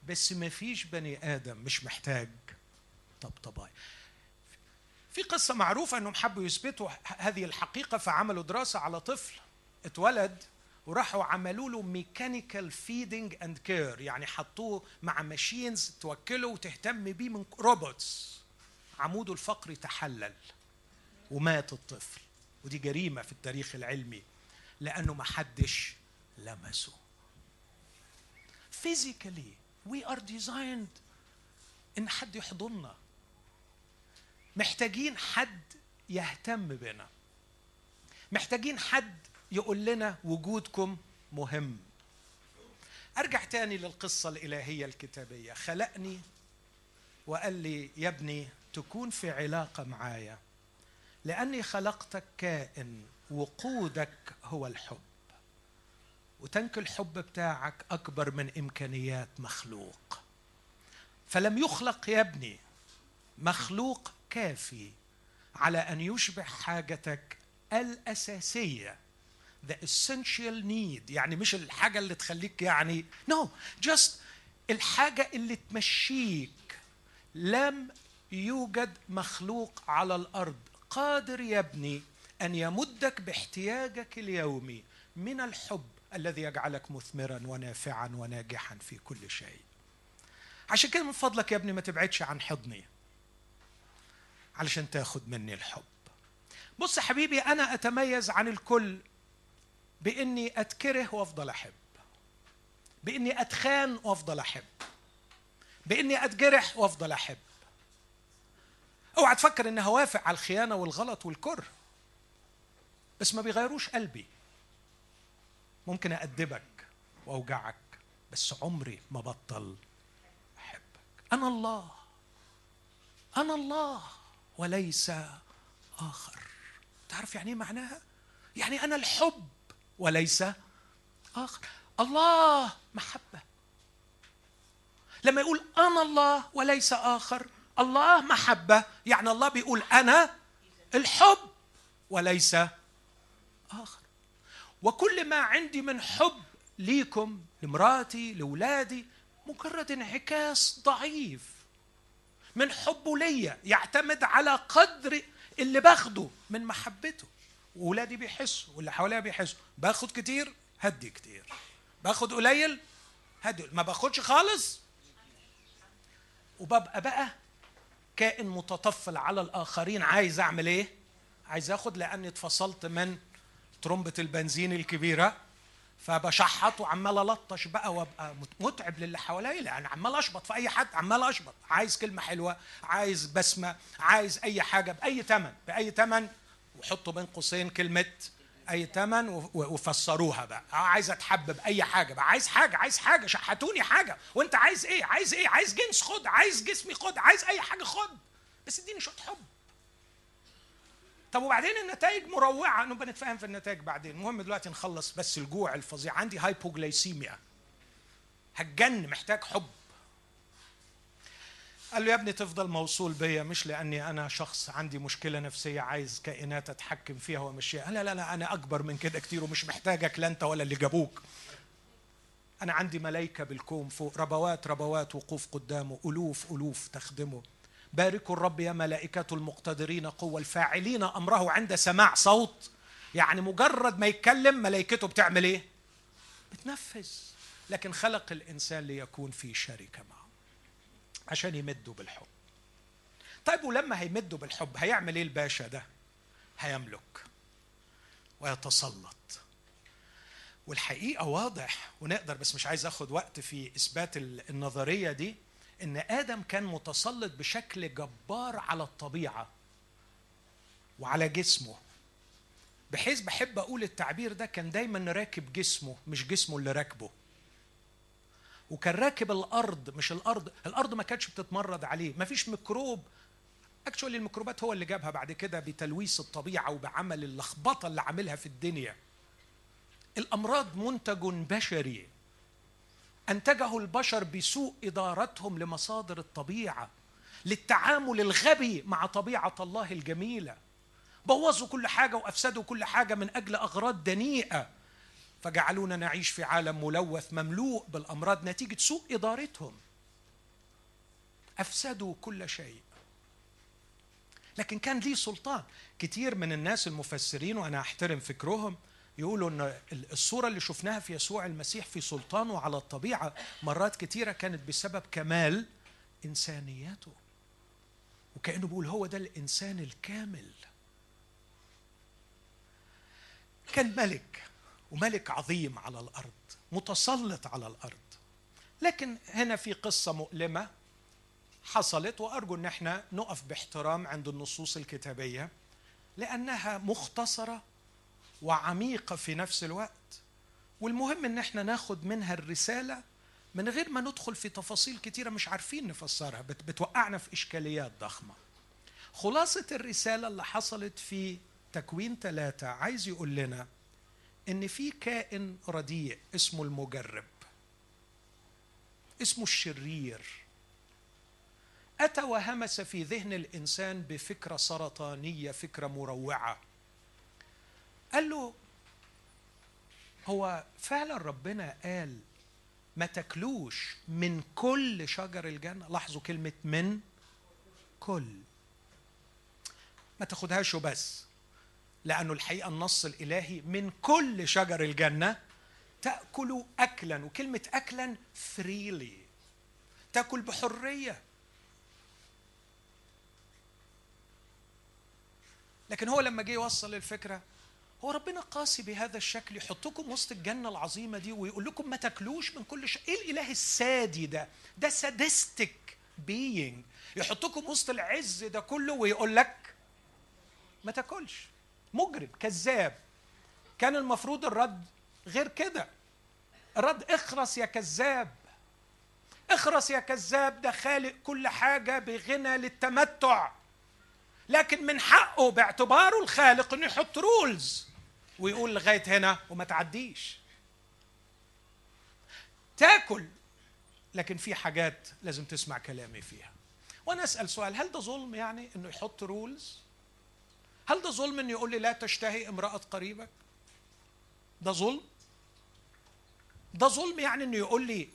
بس ما فيش بني آدم مش محتاج طبطباي. في قصة معروفة أنهم حبوا يثبتوا هذه الحقيقة فعملوا دراسة على طفل اتولد وراحوا عملوا له ميكانيكال فيدنج اند كير، يعني حطوه مع ماشينز توكله وتهتم بيه من روبوتس. عموده الفقري تحلل ومات الطفل، ودي جريمة في التاريخ العلمي لأنه ما حدش لمسه. Physically we are designed إن حد يحضننا، محتاجين حد يهتم بنا، محتاجين حد يقول لنا وجودكم مهم. أرجع تاني للقصة الإلهية الكتابية، خلقني وقال لي يا ابني تكون في علاقة معايا لأني خلقتك كائن وقودك هو الحب، وتنك الحب بتاعك أكبر من إمكانيات مخلوق، فلم يخلق يا ابني مخلوق كافي على أن يشبع حاجتك الأساسية، the essential need. يعني مش الحاجة اللي تخليك يعني just الحاجة اللي تمشيك. لم يوجد مخلوق على الأرض قادر يا ابني أن يمدك باحتياجك اليومي من الحب الذي يجعلك مثمراً ونافعاً وناجحاً في كل شيء. عشان كده من فضلك يا ابني ما تبعدش عن حضني علشان تاخد مني الحب. بص حبيبي، أنا أتميز عن الكل بإني أتكره وأفضل أحب، بإني أتخان وأفضل أحب، بإني أتجرح وأفضل أحب. اوعى تفكر إني هوافق على الخيانة والغلط والكره، بس ما بيغيروش قلبي. ممكن أأدبك وأوجعك بس عمري ما بطل أحبك. أنا الله، أنا الله وليس آخر. تعرف يعني إيه معناها؟ يعني أنا الحب وليس آخر. الله محبة. لما يقول أنا الله وليس آخر، الله محبة، يعني الله بيقول أنا الحب وليس آخر، وكل ما عندي من حب ليكم، لمراتي، لولادي، مجرد انعكاس ضعيف من حبه ليا، يعتمد على قدر اللي باخده من محبته. وولادي بيحسوا واللي حواليا بيحسوا، باخد كتير هدي كتير، باخد قليل هدي، ما باخدش خالص، وببقى بقى كائن متطفل على الآخرين. عايز أعمل إيه؟ عايز أخد، لأني اتفصلت من ترمبة البنزين الكبيرة، فبشحط وعمال الطش بقى وابقى متعب للي حواليا، يعني عمال اشبط في اي حد، عمال اشبط، عايز كلمه حلوه، عايز بسمه، عايز اي حاجه باي ثمن، باي ثمن، وحطوا بين قوسين كلمه اي ثمن وفسروها بقى، عايز اتحب باي حاجه بقى، عايز حاجه، عايز حاجه، شحتوني حاجه، وانت عايز ايه؟ عايز ايه؟ عايز جنس خد، عايز جسمي خد، عايز اي حاجه خد، بس اديني شويه حب. طب وبعدين النتائج مروعه، نبقى نتفاهم في النتائج بعدين. المهم دلوقتي نخلص بس الجوع الفظيع، عندي هايبوغلايسيميا، هتجن، محتاج حب. قال له يا ابني تفضل موصول بيا، مش لاني انا شخص عندي مشكله نفسيه عايز كائنات اتحكم فيها وامشيها، لا لا لا، انا اكبر من كده كتير ومش محتاجك لا انت ولا اللي جابوك. انا عندي ملائكه بالكون فوق، ربوات ربوات وقوف قدامه، الوف الوف تخدمه. باركوا الرب يا ملائكته المقتدرين قوة الفاعلين أمره عند سماع صوت، يعني مجرد ما يتكلم ملائكته بتعمل إيه؟ بتنفذ. لكن خلق الإنسان ليكون في شركة معه عشان يمدوا بالحب. طيب ولما هيمدوا بالحب هيعمل إيه الباشا ده؟ هيملك ويتسلط. والحقيقة واضح ونقدر، بس مش عايز أخد وقت في إثبات النظرية دي، إن آدم كان متسلط بشكل جبار على الطبيعة وعلى جسمه، بحيث بحب أقول التعبير ده كان دايماً راكب جسمه مش جسمه اللي راكبه، وكان راكب الأرض مش الأرض، الأرض ما كانتش بتتمرد عليه، ما فيش ميكروب، اكشولي الميكروبات هو اللي جابها بعد كده بتلويث الطبيعة وبعمل اللخبطة اللي عاملها في الدنيا. الأمراض منتج بشري أنتجه البشر بسوء إدارتهم لمصادر الطبيعة، للتعامل الغبي مع طبيعة الله الجميلة. بوظوا كل حاجة وأفسدوا كل حاجة من أجل أغراض دنيئة، فجعلونا نعيش في عالم ملوث مملوء بالأمراض نتيجة سوء إدارتهم. أفسدوا كل شيء، لكن كان ليه سلطان. كتير من الناس المفسرين، وأنا أحترم فكرهم، يقولوا أن الصورة اللي شفناها في يسوع المسيح في سلطانه على الطبيعة مرات كتيرة كانت بسبب كمال إنسانياته، وكأنه بيقول هو ده الإنسان الكامل. كان ملك، وملك عظيم على الأرض، متسلط على الأرض. لكن هنا في قصة مؤلمة حصلت، وأرجو أن احنا نقف باحترام عند النصوص الكتابية لأنها مختصرة وعميقة في نفس الوقت، والمهم ان احنا ناخد منها الرسالة من غير ما ندخل في تفاصيل كتيرة مش عارفين نفسرها، بتوقعنا في إشكاليات ضخمة. خلاصة الرسالة اللي حصلت في تكوين 3 عايز يقول لنا ان في كائن رديء اسمه المجرب، اسمه الشرير، أتى وهمس في ذهن الإنسان بفكرة سرطانية، فكرة مروعة. قال له هو فعلا ربنا قال ما تاكلوش من كل شجر الجنة؟ لاحظوا كلمة من كل، ما تاخدهاش وبس، لأنه الحقيقة النص الإلهي من كل شجر الجنة تأكلوا أكلا، وكلمة أكلا فريلي، تأكل بحرية. لكن هو لما جه يوصل الفكرة، هو ربنا قاسي بهذا الشكل يحطكم وسط الجنة العظيمة دي ويقول لكم ما تاكلوش من كل شيء؟ ايه الإله السادي ده؟ ده سادستيك بيينج، يحطكم وسط العز ده كله ويقول لك ما تاكلش. مجرم، كذاب. كان المفروض الرد غير كده، الرد اخرس يا كذاب، اخرس يا كذاب، ده خالق كل حاجة بغنى للتمتع، لكن من حقه باعتباره الخالق انه يحط رولز ويقول لغايه هنا وما تعديش. تاكل، لكن في حاجات لازم تسمع كلامي فيها. وانا اسال سؤال، هل ده ظلم يعني انه يحط رولز؟ هل ده ظلم انه يقول لي لا تشتهي امراه قريبك؟ ده ظلم؟ ده ظلم يعني انه يقول لي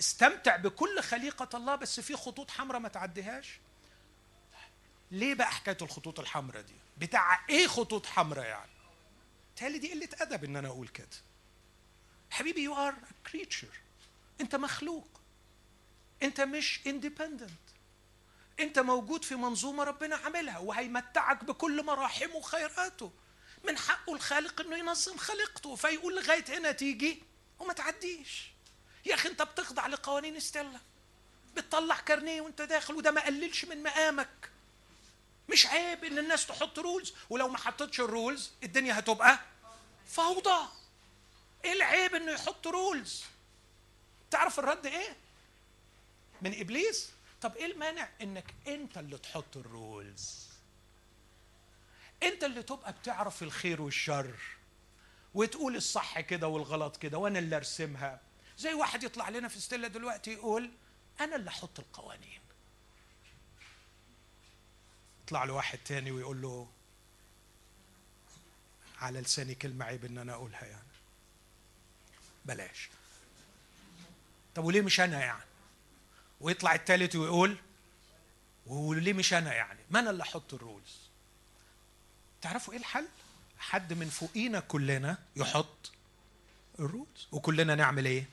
استمتع بكل خليقه الله بس في خطوط حمراء ما تعديهاش؟ ليه بقى حكايه الخطوط الحمراء دي؟ بتاع ايه خطوط حمراء يعني؟ تالي دي قله ادب ان انا اقول كده. حبيبي يو ار كريتشر، انت مخلوق، انت مش اندبندنت، انت موجود في منظومه ربنا عاملها وهيمتعك بكل مراحمه وخيراته، من حقه الخالق انه ينظم خليقته، فيقول لغايه هنا تيجي وما تعديش. يا اخي انت بتخضع لقوانين ستيلا، بتطلع كارنيه وانت داخل، وده ما قللش من مقامك. مش عيب ان الناس تحط رولز، ولو ما حطتش الرولز الدنيا هتبقى فوضى. ايه العيب انه يحط رولز؟ تعرف الرد ايه؟ من ابليس. طب ايه المانع انك انت اللي تحط الرولز؟ انت اللي تبقى بتعرف الخير والشر، وتقول الصح كده والغلط كده، وانا اللي ارسمها. زي واحد يطلع لنا في ستيلا دلوقتي يقول انا اللي احط القوانين. يطلع له واحد تاني ويقول له على لساني كلمه عيب ان انا اقولها يعني، بلاش. طب وليه مش انا يعني؟ ويطلع التالت ويقول وليه مش انا يعني؟ ما انا اللي احط الرولز. تعرفوا ايه الحل؟ حد من فوقينا كلنا يحط الرولز، وكلنا نعمل ايه؟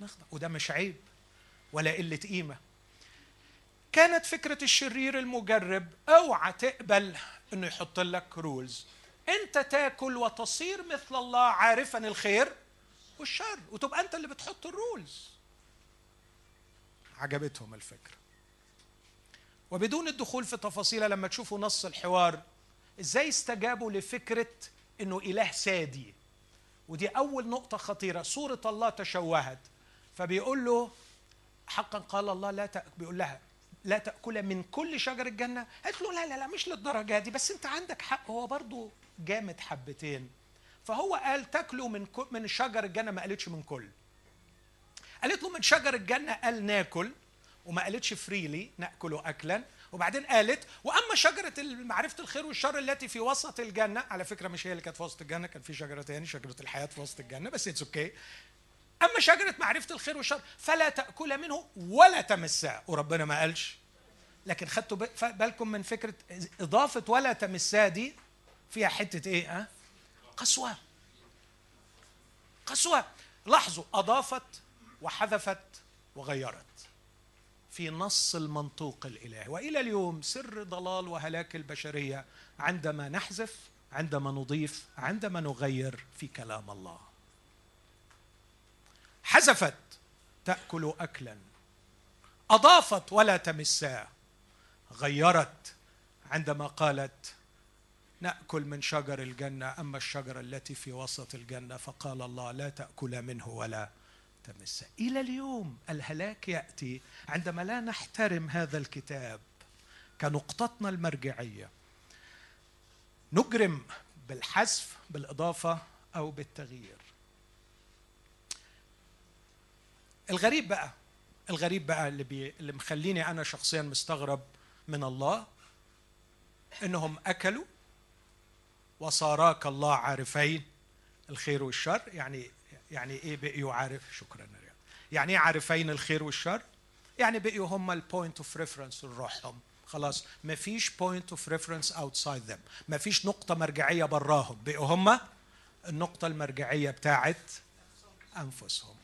نخضع. وده مش عيب ولا قله قيمه. كانت فكره الشرير المجرب اوعى تقبل انه يحط لك رولز. انت تاكل وتصير مثل الله عارفا الخير والشر، وتبقى انت اللي بتحط الرولز. عجبتهم الفكره. وبدون الدخول في تفاصيلها، لما تشوفوا نص الحوار ازاي استجابوا لفكره انه اله سادي، ودي اول نقطه خطيره. صوره الله تشوهت، فبيقول له حقا قال الله بيقول لها لا تاكل من كل شجر الجنه. قالت له لا لا لا، مش للدرجه دي، بس انت عندك حق. هو برضه جامد حبتين، فهو قال تاكلوا من شجر الجنه، ما قالتش من كل. قالت له من شجر الجنه قال ناكل، وما قالتش فريلي ناكله اكلا. وبعدين قالت واما شجره معرفه الخير والشر التي في وسط الجنه، على فكره مش هي اللي كانت في وسط الجنه، كان في شجره ثاني، شجره الحياه في وسط الجنه، بس اتس اوكي. اما شجره معرفه الخير والشر فلا تاكل منه ولا تمساه، وربنا ما قالش. لكن خدتوا بالكم من فكره اضافه ولا تمساه دي فيها حته ايه؟ قسوه. قسوه. لاحظوا اضافت وحذفت وغيرت في نص المنطوق الإلهي. وإلى اليوم سر ضلال وهلاك البشرية عندما نحذف، عندما نضيف، عندما نغير في كلام الله. حذفت تأكل أكلا، أضافت ولا تمساه، غيرت عندما قالت نأكل من شجر الجنة أما الشجرة التي في وسط الجنة فقال الله لا تأكل منه ولا تمسا. إلى اليوم الهلاك يأتي عندما لا نحترم هذا الكتاب كنقطتنا المرجعية، نجرم بالحذف بالإضافة أو بالتغيير. الغريب بقى اللي مخليني أنا شخصيا مستغرب من الله، إنهم أكلوا وصاراك الله عارفين الخير والشر. يعني ايه بقيوا عارف؟ شكرا يا ريان. يعني ايه عارفين الخير والشر؟ يعني بقيوا هم البوينت اوف ريفرنس لروحهم، خلاص مفيش بوينت اوف ريفرنس اوتسايد ذم، مفيش نقطه مرجعيه براهم، بقيوا هم النقطه المرجعيه بتاعت انفسهم.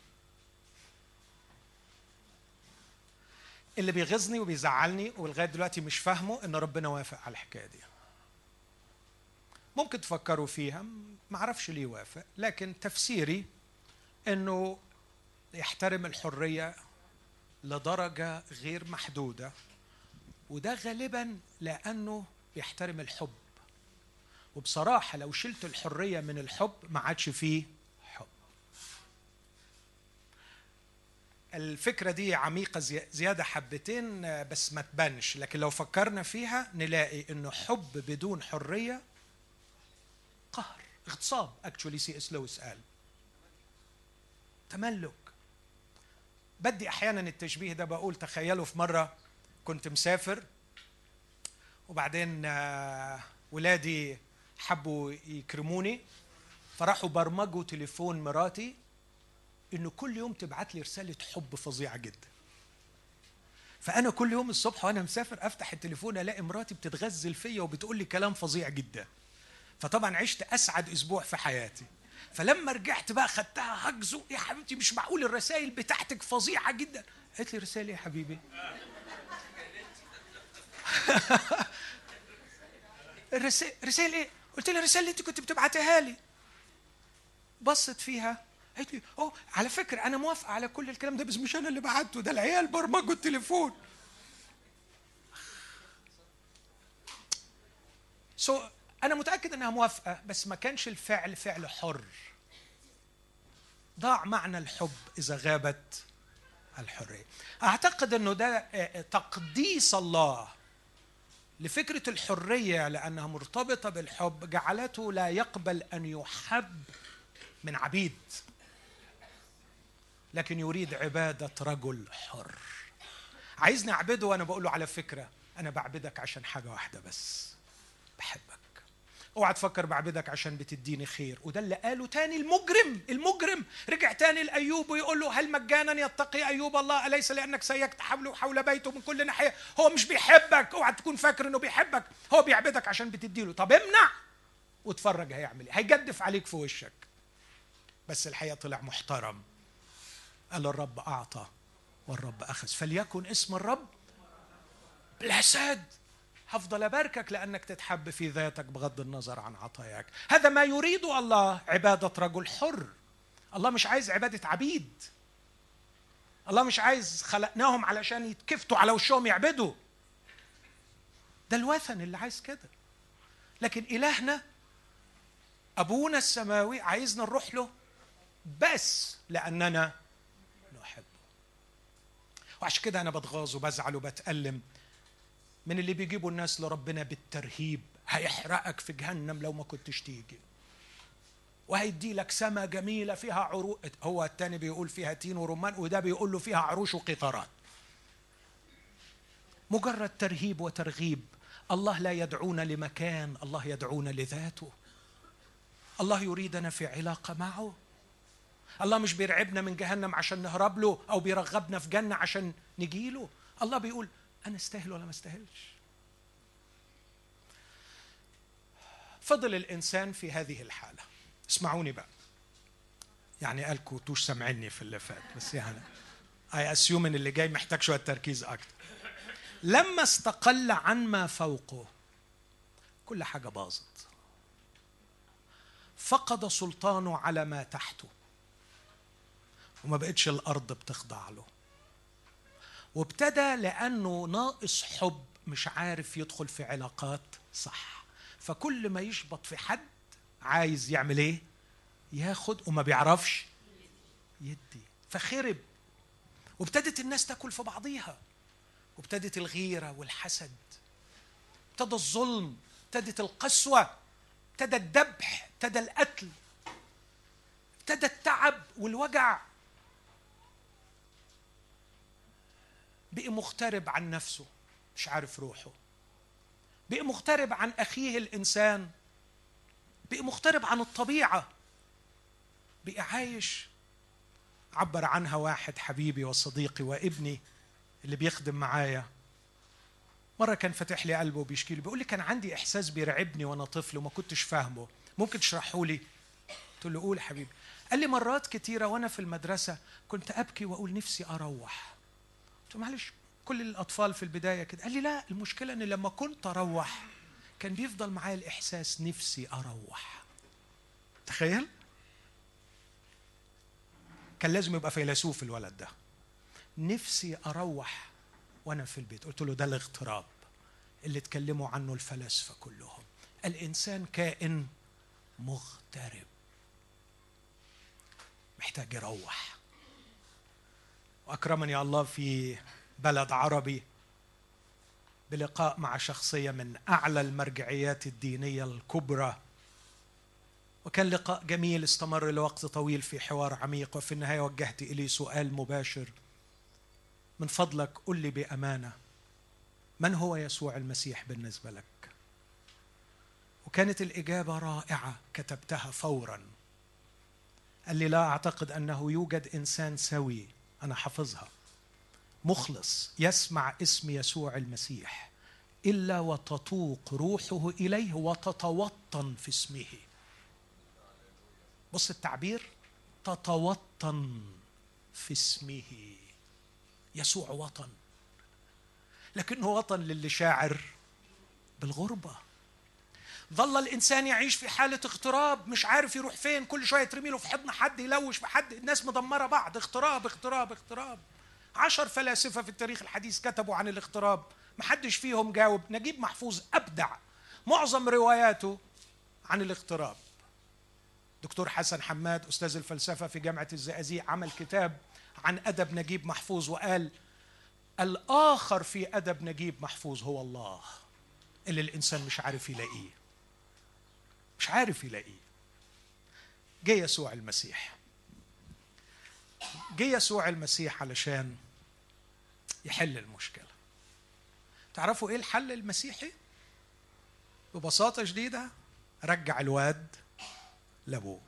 اللي بيغزني وبيزعلني ولغايه دلوقتي مش فاهمه ان ربنا وافق على الحكايه دي. ممكن تفكروا فيها، معرفش ليه وافق، لكن تفسيري أنه يحترم الحرية لدرجة غير محدودة، وده غالباً لأنه بيحترم الحب. وبصراحة لو شلت الحرية من الحب ما عادش فيه حب. الفكرة دي عميقة زيادة حبتين بس ما تبانش، لكن لو فكرنا فيها نلاقي أنه حب بدون حرية قهر، اغتصاب. اكشولي C.S. لويس قال تملك. بدي احيانا التشبيه ده، بقول تخيلوا في مره كنت مسافر وبعدين ولادي حبوا يكرموني، فراحوا برمجوا تليفون مراتي انه كل يوم تبعت لي رساله حب فظيعه جدا. فانا كل يوم الصبح وانا مسافر افتح التليفون الاقي مراتي بتتغزل فيا وبتقول لي كلام فظيع جدا. فطبعا عشت اسعد اسبوع في حياتي. فلما رجعت بقى خدتها هجزو، يا حبيبتي مش معقول الرسائل بتاعتك فظيعه جدا. قالت لي رساله يا حبيبي؟ رساله ايه؟ قلت لها الرساله اللي انت كنت بتبعتها لي. بصت فيها قالت لي اوه على فكره انا موافقه على كل الكلام ده، بس مش انا اللي بعته، ده العيال برمجوا التليفون. انا متاكد انها موافقه، بس ما كانش الفعل فعل حر. ضاع معنى الحب اذا غابت الحريه. اعتقد انه ده تقديس الله لفكره الحريه لانها مرتبطه بالحب جعلته لا يقبل ان يحب من عبيد، لكن يريد عباده رجل حر. عايزني اعبده وانا بقول له على فكره انا بعبدك عشان حاجه واحده بس، بحبك. اوعى تفكر بعبدك عشان بتديني خير. وده اللي قاله تاني المجرم. المجرم رجع تاني لايوب ويقول له هل مجانا يتقي ايوب الله اليس لانك سيكت حول بيته من كل ناحيه. هو مش بيحبك، اوعى تكون فاكر انه بيحبك، هو بيعبدك عشان بتديله. طب امنع واتفرج هيعمل ايه، هيجدف عليك في وشك. بس الحقيقه طلع محترم، قال الرب اعطى والرب اخذ فليكن اسم الرب بالحساد. هفضل أباركك لأنك تتحب في ذاتك بغض النظر عن عطاياك. هذا ما يريده الله، عبادة رجل حر. الله مش عايز عبادة عبيد. الله مش عايز خلقناهم علشان يتكفتوا على وشهم يعبدوا. ده الوثن اللي عايز كده. لكن إلهنا أبونا السماوي عايزنا نروح له بس لأننا نحبه. وعشان كده أنا بتغاظ وبزعل وبتألم من اللي بيجيبوا الناس لربنا بالترهيب. هيحرقك في جهنم لو ما كنتش تيجي، وهيدي لك سما جميله فيها عروق. هو التاني بيقول فيها تين ورمان، وده بيقول له فيها عروش وقطارات. مجرد ترهيب وترغيب. الله لا يدعونا لمكان، الله يدعونا لذاته. الله يريدنا في علاقه معه. الله مش بيرعبنا من جهنم عشان نهرب له، او بيرغبنا في جنه عشان نجي له. الله بيقول أنا استاهل ولا ما استاهلش؟ فضل الإنسان في هذه الحالة. اسمعوني بقى، يعني قالكوا توش سمعني في اللي فات، بس يعني I assume إن اللي جاي محتاج شوية تركيز أكتر. لما استقل عن ما فوقه كل حاجة باظت. فقد سلطانه على ما تحته، وما بقتش الأرض بتخضع له. وابتدى لأنه ناقص حب مش عارف يدخل في علاقات صح، فكل ما يشبط في حد عايز يعمل ايه؟ ياخد، وما بيعرفش يدي، فخرب. وابتدت الناس تاكل في بعضيها، وابتدت الغيرة والحسد، ابتدى الظلم، ابتدت القسوة، ابتدى الذبح، ابتدى القتل، ابتدى التعب والوجع. بقي مغترب عن نفسه، مش عارف روحه. بقي مغترب عن أخيه الإنسان. بقي مغترب عن الطبيعة. بقي عايش، عبر عنها واحد حبيبي وصديقي وابني اللي بيخدم معايا، مرة كان فاتح لي قلبه وبيشكي لي، بيقول لي كان عندي إحساس بيرعبني وأنا طفل وما كنتش فاهمه، ممكن تشرحه لي؟ قلت له قول حبيبي. قال لي مرات كتيرة وأنا في المدرسة كنت أبكي وأقول نفسي أروح. قلت معلش كل الأطفال في البداية كده. قال لي لا، المشكلة أن لما كنت أروح كان بيفضل معايا الإحساس نفسي أروح. تخيل؟ كان لازم يبقى فيلسوف الولد ده. نفسي أروح وأنا في البيت. قلت له ده الاغتراب اللي اتكلموا عنه الفلاسفة كلهم. الإنسان كائن مغترب محتاج يروح. أكرمني الله في بلد عربي بلقاء مع شخصية من أعلى المرجعيات الدينية الكبرى، وكان لقاء جميل استمر لوقت طويل في حوار عميق، وفي النهاية وجهت إليه سؤال مباشر: من فضلك قل لي بأمانة من هو يسوع المسيح بالنسبة لك؟ وكانت الإجابة رائعة كتبتها فورا. قال لي لا أعتقد أنه يوجد إنسان سوي، أنا حافظها، مخلص يسمع اسم يسوع المسيح إلا وتطوق روحه إليه وتتوطن في اسمه. بص التعبير، تتوطن في اسمه. يسوع وطن، لكنه وطن للي شاعر بالغربة، ظل الإنسان يعيش في حالة اغتراب، مش عارف يروح فين، كل شوية ترمي له في حضن حد، يلوش في حد، الناس مدمرة بعض، اغتراب اغتراب اغتراب. 10 فلاسفة في التاريخ الحديث كتبوا عن الاغتراب، محدش فيهم جاوب. نجيب محفوظ أبدع معظم رواياته عن الاغتراب. دكتور حسن حماد أستاذ الفلسفة في جامعة الزقازيق عمل كتاب عن أدب نجيب محفوظ وقال الآخر في أدب نجيب محفوظ هو الله، اللي الإنسان مش عارف يلاقيه، مش عارف يلاقيه. جه يسوع المسيح، جه يسوع المسيح علشان يحل المشكلة. تعرفوا إيه الحل المسيحي؟ ببساطة شديدة، رجع الواد لأبوه.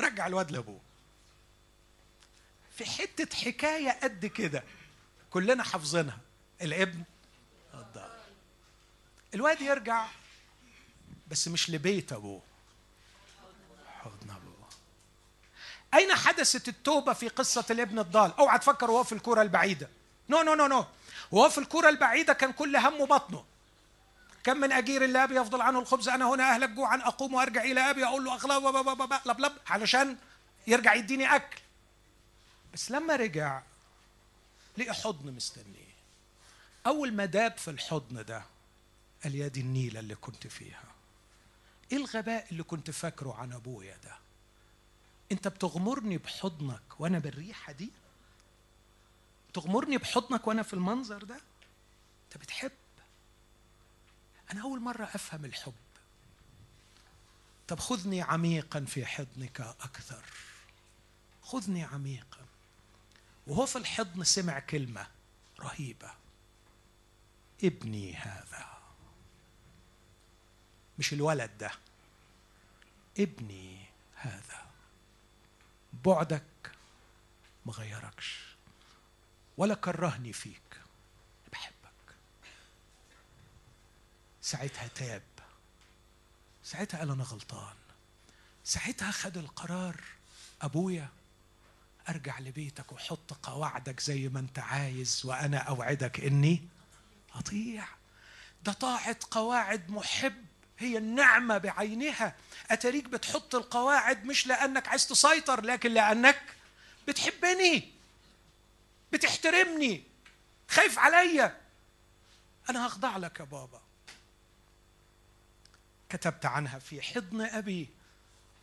رجع الواد لأبوه. في حتة حكاية قد كده كلنا حافظينها، الابن الضال. الواد يرجع بس مش لبيت أبوه، حضن أبوه. أين حدثت التوبة في قصة الابن الضال؟ أوعى تفكر وهو في الكرة البعيدة. نو نو نو نو، وهو في الكرة البعيدة كان كل همه بطنه. كم من أجير لا أبي يفضل عنه الخبز، أنا هنا أهلك جوعا أقوم وأرجع إلى أبي أقول له أخلا لب لب علشان يرجع يديني أكل. بس لما رجع لقى حضن مستنيه. أول ما داب في الحضن ده قال يا دي النيلة اللي كنت فيها، إيه الغباء اللي كنت فاكره عن أبويا ده؟ أنت بتغمرني بحضنك وأنا بالريحة دي؟ بتغمرني بحضنك وأنا في المنظر ده؟ أنت بتحب؟ أنا أول مرة أفهم الحب. طب خذني عميقا في حضنك أكثر، خذني عميقا. وهو في الحضن سمع كلمة رهيبة، ابني هذا، مش الولد ده، ابني هذا. بعدك ما غيركش ولا كرهني فيك، بحبك. ساعتها تاب، ساعتها قال أنا غلطان، ساعتها خد القرار أبويا أرجع لبيتك وحط قواعدك زي ما أنت عايز وأنا أوعدك إني أطيع. ده طاعة قواعد محب، هي النعمة بعينها. أتريك بتحط القواعد مش لأنك عايز تسيطر، لكن لأنك بتحبني، بتحترمني، خايف عليا. أنا هخضع لك يا بابا. كتبت عنها في حضن أبي،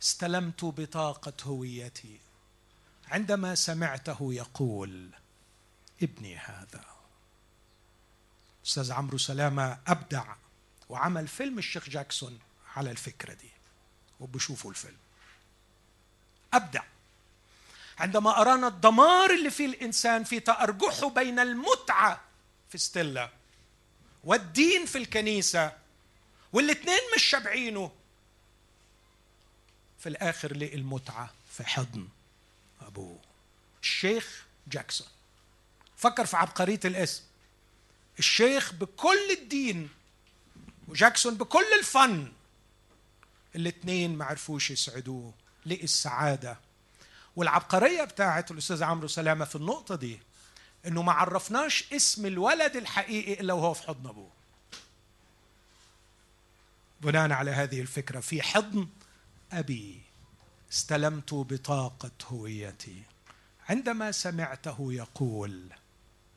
استلمت بطاقة هويتي عندما سمعته يقول ابني هذا. أستاذ عمرو سلامة أبدع وعمل فيلم الشيخ جاكسون على الفكرة دي، وبشوفوا الفيلم. أبدع عندما أرانا الدمار اللي فيه الإنسان في تأرجحه بين المتعة في ستيلا والدين في الكنيسة، والاتنين مش شبعينه، في الآخر لقي المتعة في حضن أبوه. الشيخ جاكسون، فكر في عبقرية الاسم، الشيخ بكل الدين وجاكسون بكل الفن، الاتنين ما عرفوش يسعدوه، لقي السعادة. والعبقرية بتاعت الأستاذ عمرو سلامة في النقطة دي إنه ما عرفناش اسم الولد الحقيقي إلا وهو في حضن أبوه. بناء على هذه الفكرة، في حضن أبي استلمت بطاقة هويتي عندما سمعته يقول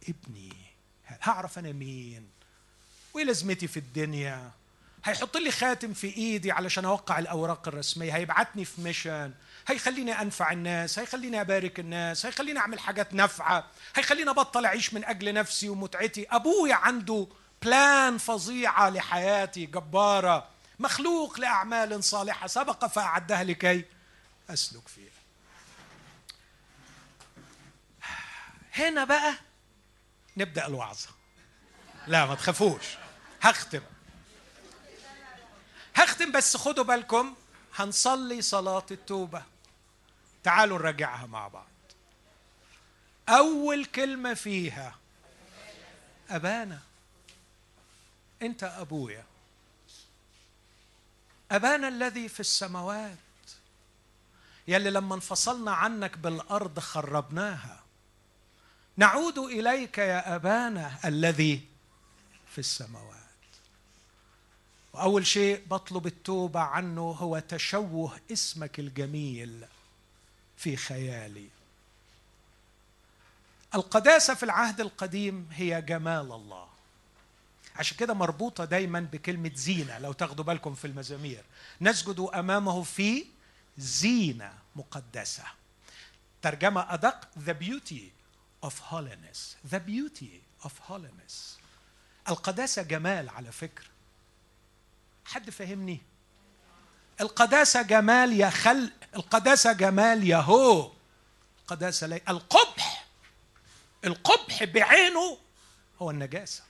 ابني. هعرف أنا مين ولازمتي في الدنيا؟ هيحط لي خاتم في إيدي علشان أوقع الأوراق الرسمية، هيبعتني في ميشن، هيخليني أنفع الناس، هيخليني أبارك الناس، هيخليني أعمل حاجات نافعة، هيخليني أبطل أعيش من أجل نفسي ومتعتي. أبويا عنده بلان فظيعة لحياتي، جبارة، مخلوق لأعمال صالحة سبق فأعدها لكي أسلك فيها. هنا بقى نبدأ الوعظة. لا ما تخافوش، هختم بس خدوا بالكم، هنصلي صلاة التوبة. تعالوا نراجعها مع بعض. أول كلمة فيها أبانا، أنت أبويا، أبانا الذي في السماوات، يلي لما انفصلنا عنك بالأرض خربناها، نعود إليك يا أبانا الذي في السماوات. وأول شيء بطلب التوبة عنه هو تشوه اسمك الجميل في خيالي. القداسة في العهد القديم هي جمال الله، عشان كده مربوطة دايما بكلمة زينة. لو تاخدوا بالكم في المزامير، نسجد أمامه في زينة مقدسة. ترجمة أدق، The beauty of holiness. The beauty of holiness. القداسة جمال على فكرة. حد فهمني؟ القداسة جمال يا خلق، القداسة جمال يا هو، القداسة لي. القبح، القبح بعينه هو النجاسة.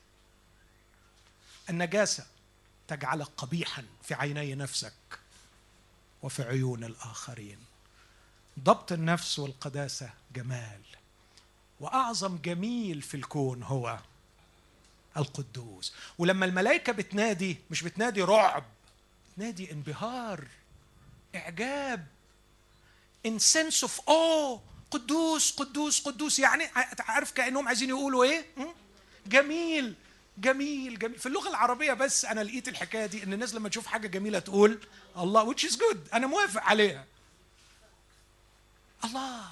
النجاسة تجعلك قبيحا في عيني نفسك وفي عيون الآخرين. ضبط النفس والقداسة جمال، وأعظم جميل في الكون هو القدوس. ولما الملائكة بتنادي، مش بتنادي رعب، بتنادي انبهار، إعجاب، in sense of awe. قدوس قدوس قدوس، يعني عارف كأنهم عايزين يقولوا إيه؟ جميل جميل جميل. في اللغة العربية بس أنا لقيت الحكاية دي، إن الناس لما تشوف حاجة جميلة تقول الله، which is good، أنا موافق عليها. الله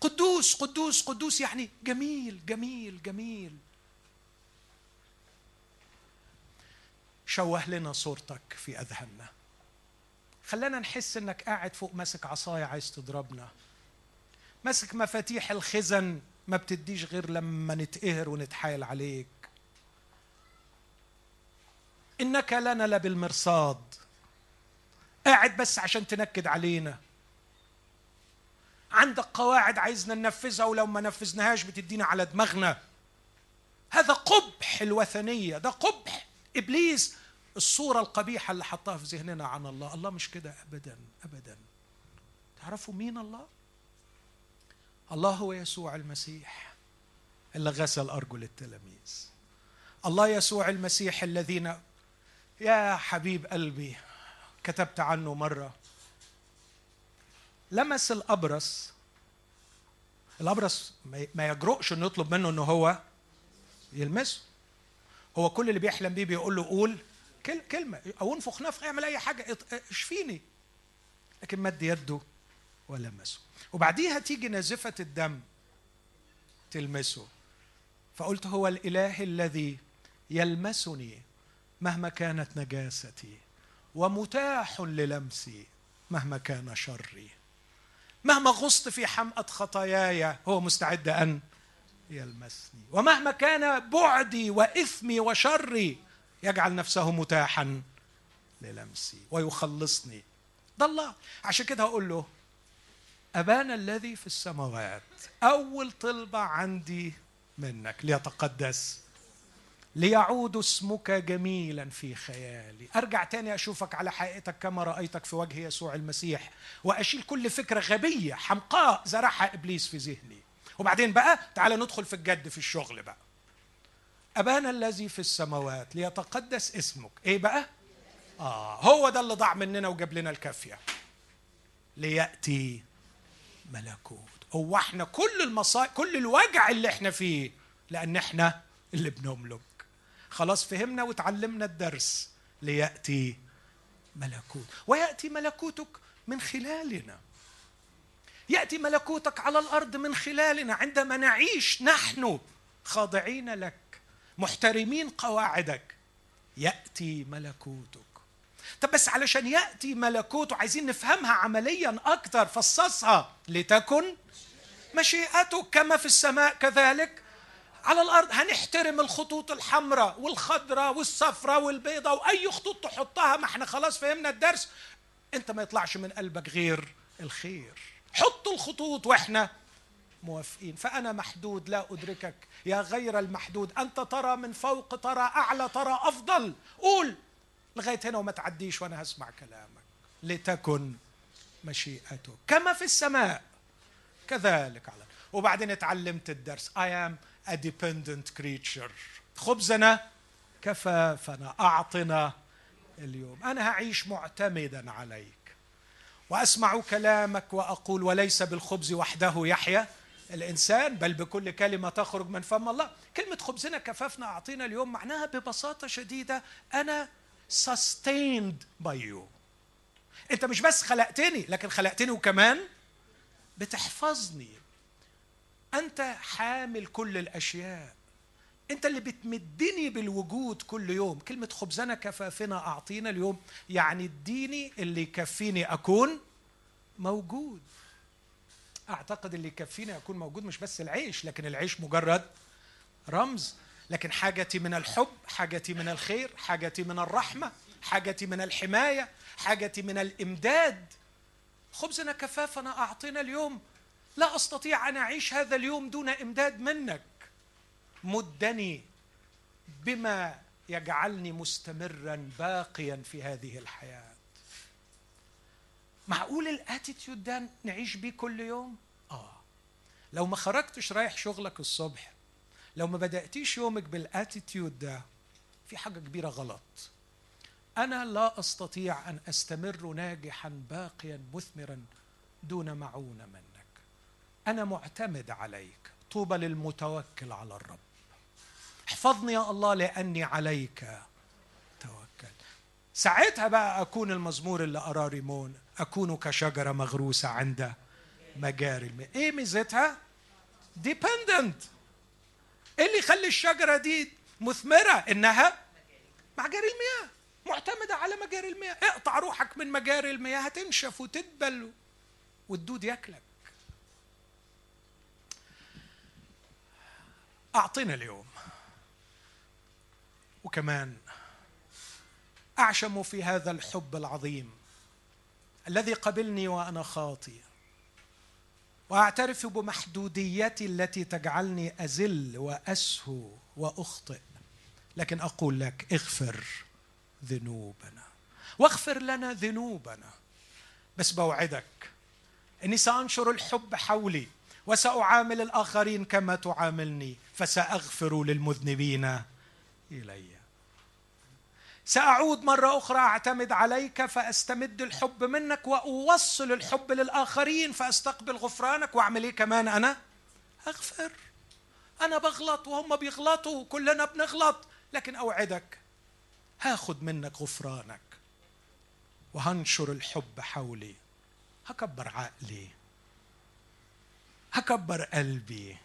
قدوس قدوس قدوس، يعني جميل جميل جميل. شوه لنا صورتك في أذهاننا، خلانا نحس إنك قاعد فوق ماسك عصاية عايز تضربنا، ماسك مفاتيح الخزن ما بتديش غير لما نتقهر ونتحايل عليك، إنك لنا لا بالمرصاد، قاعد بس عشان تنكد علينا، عندك قواعد عايزنا ننفذها ولو ما نفذناهاش بتدينا على دماغنا. هذا قبح الوثنية، ده قبح إبليس، الصورة القبيحة اللي حطها في ذهننا عن الله. الله مش كده أبدا أبدا. تعرفوا مين الله؟ الله هو يسوع المسيح اللي غسل أرجل التلاميذ. الله يسوع المسيح الذين يا حبيب قلبي كتبت عنه مرة، لمس الأبرص. الأبرص ما يجرؤش إنه يطلب منه إنه هو يلمسه، هو كل اللي بيحلم بيه بيقول له قول كلمة أو انفخ نفخ، اعمل أي حاجة اشفيني، لكن مد يده ولمسه. وبعديها تيجي نازفة الدم تلمسه، فقلت هو الإله الذي يلمسني مهما كانت نجاستي، ومتاح للمسي مهما كان شري، مهما غصت في حمأة خطاياي هو مستعد أن يلمسني، ومهما كان بعدي وإثمي وشري يجعل نفسه متاحا للمسي ويخلصني. ده الله. عشان كده هقول له أبانا الذي في السماوات، أول طلبة عندي منك ليتقدس، ليعود اسمك جميلا في خيالي. أرجع تاني أشوفك على حقيقتك كما رأيتك في وجه يسوع المسيح، وأشيل كل فكرة غبية حمقاء زرعها إبليس في ذهني. وبعدين بقى تعال ندخل في الجد في الشغل بقى. أبانا الذي في السماوات ليتقدس اسمك. إيه بقى؟ هو ده اللي ضاع مننا وجاب لنا الكافية، ليأتي ملكوت. هو احنا كل المصائب كل الوجع اللي احنا فيه لأن احنا اللي بنملك. خلاص فهمنا وتعلمنا الدرس، ليأتي ملكوت، ويأتي ملكوتك من خلالنا، يأتي ملكوتك على الأرض من خلالنا، عندما نعيش نحن خاضعين لك محترمين قواعدك يأتي ملكوتك. طب بس علشان يأتي ملكوته عايزين نفهمها عمليا أكتر، فصصها. لتكن مشيئتك كما في السماء كذلك على الأرض. هنحترم الخطوط الحمراء والخضراء والصفراء والبيضاء وأي خطوط تحطها، ما احنا خلاص فهمنا الدرس، انت ما يطلعش من قلبك غير الخير. حط الخطوط واحنا موافقين. فأنا محدود لا أدركك يا غير المحدود، أنت ترى من فوق، ترى أعلى، ترى أفضل. قول لغاية هنا وما تعديش وأنا هسمع كلامك. لتكن مشيئتك كما في السماء كذلك على. وبعدين اتعلمت الدرس I am a dependent creature. خبزنا كفافنا أعطنا اليوم. أنا هعيش معتمدا عليك وأسمع كلامك وأقول وليس بالخبز وحده يحيى الإنسان بل بكل كلمة تخرج من فم الله. كلمة خبزنا كفافنا أعطينا اليوم معناها ببساطة شديدة أنا sustained by you. أنت مش بس خلقتني لكن خلقتني وكمان بتحفظني. أنت حامل كل الأشياء، أنت اللي بتمدني بالوجود كل يوم. كلمة خبزنا كفافنا أعطينا اليوم يعني اديني اللي يكفيني أكون موجود. أعتقد اللي يكفيني أكون موجود مش بس العيش، لكن العيش مجرد رمز، لكن حاجتي من الحب، حاجتي من الخير، حاجتي من الرحمة، حاجتي من الحماية، حاجتي من الإمداد. خبزنا كفافنا أعطينا اليوم، لا أستطيع أن أعيش هذا اليوم دون إمداد منك. مدني بما يجعلني مستمرا باقيا في هذه الحياة. معقول الاتيتيود ده نعيش بيه كل يوم؟ لو ما خرجتش رايح شغلك الصبح، لو ما بدأتيش يومك بالاتيتيود ده، في حاجة كبيرة غلط. أنا لا أستطيع أن أستمر ناجحا باقيا مثمرا دون معونة منك. أنا معتمد عليك. طوبى للمتوكل على الرب. احفظني يا الله لأني عليك توكل. ساعتها بقى أكون المزمور اللي أرى ريمون، أكون كشجرة مغروسة عند مجاري الماء. إيه ميزتها؟ ديبندنت. إيه اللي يخلي الشجرة دي مثمرة؟ إنها مجاري المياه، معتمدة على مجاري المياه. اقطع روحك من مجاري المياه هتنشف وتدبل والدود ياكلك. أعطينا اليوم، وكمان أعشم في هذا الحب العظيم الذي قبلني وأنا خاطئ، وأعترف بمحدوديتي التي تجعلني أزل وأسهو وأخطئ، لكن أقول لك اغفر ذنوبنا واغفر لنا ذنوبنا. بس بوعدك أني سأنشر الحب حولي وسأعامل الآخرين كما تعاملني، فسأغفر للمذنبين إلي. سأعود مرة أخرى أعتمد عليك فأستمد الحب منك، وأوصل الحب للآخرين فأستقبل غفرانك. وأعمل إيه كمان؟ أنا أغفر. أنا بغلط وهم بيغلطوا، كلنا بنغلط، لكن أوعدك هاخد منك غفرانك وهنشر الحب حولي. هكبر عقلي، هكبر قلبي.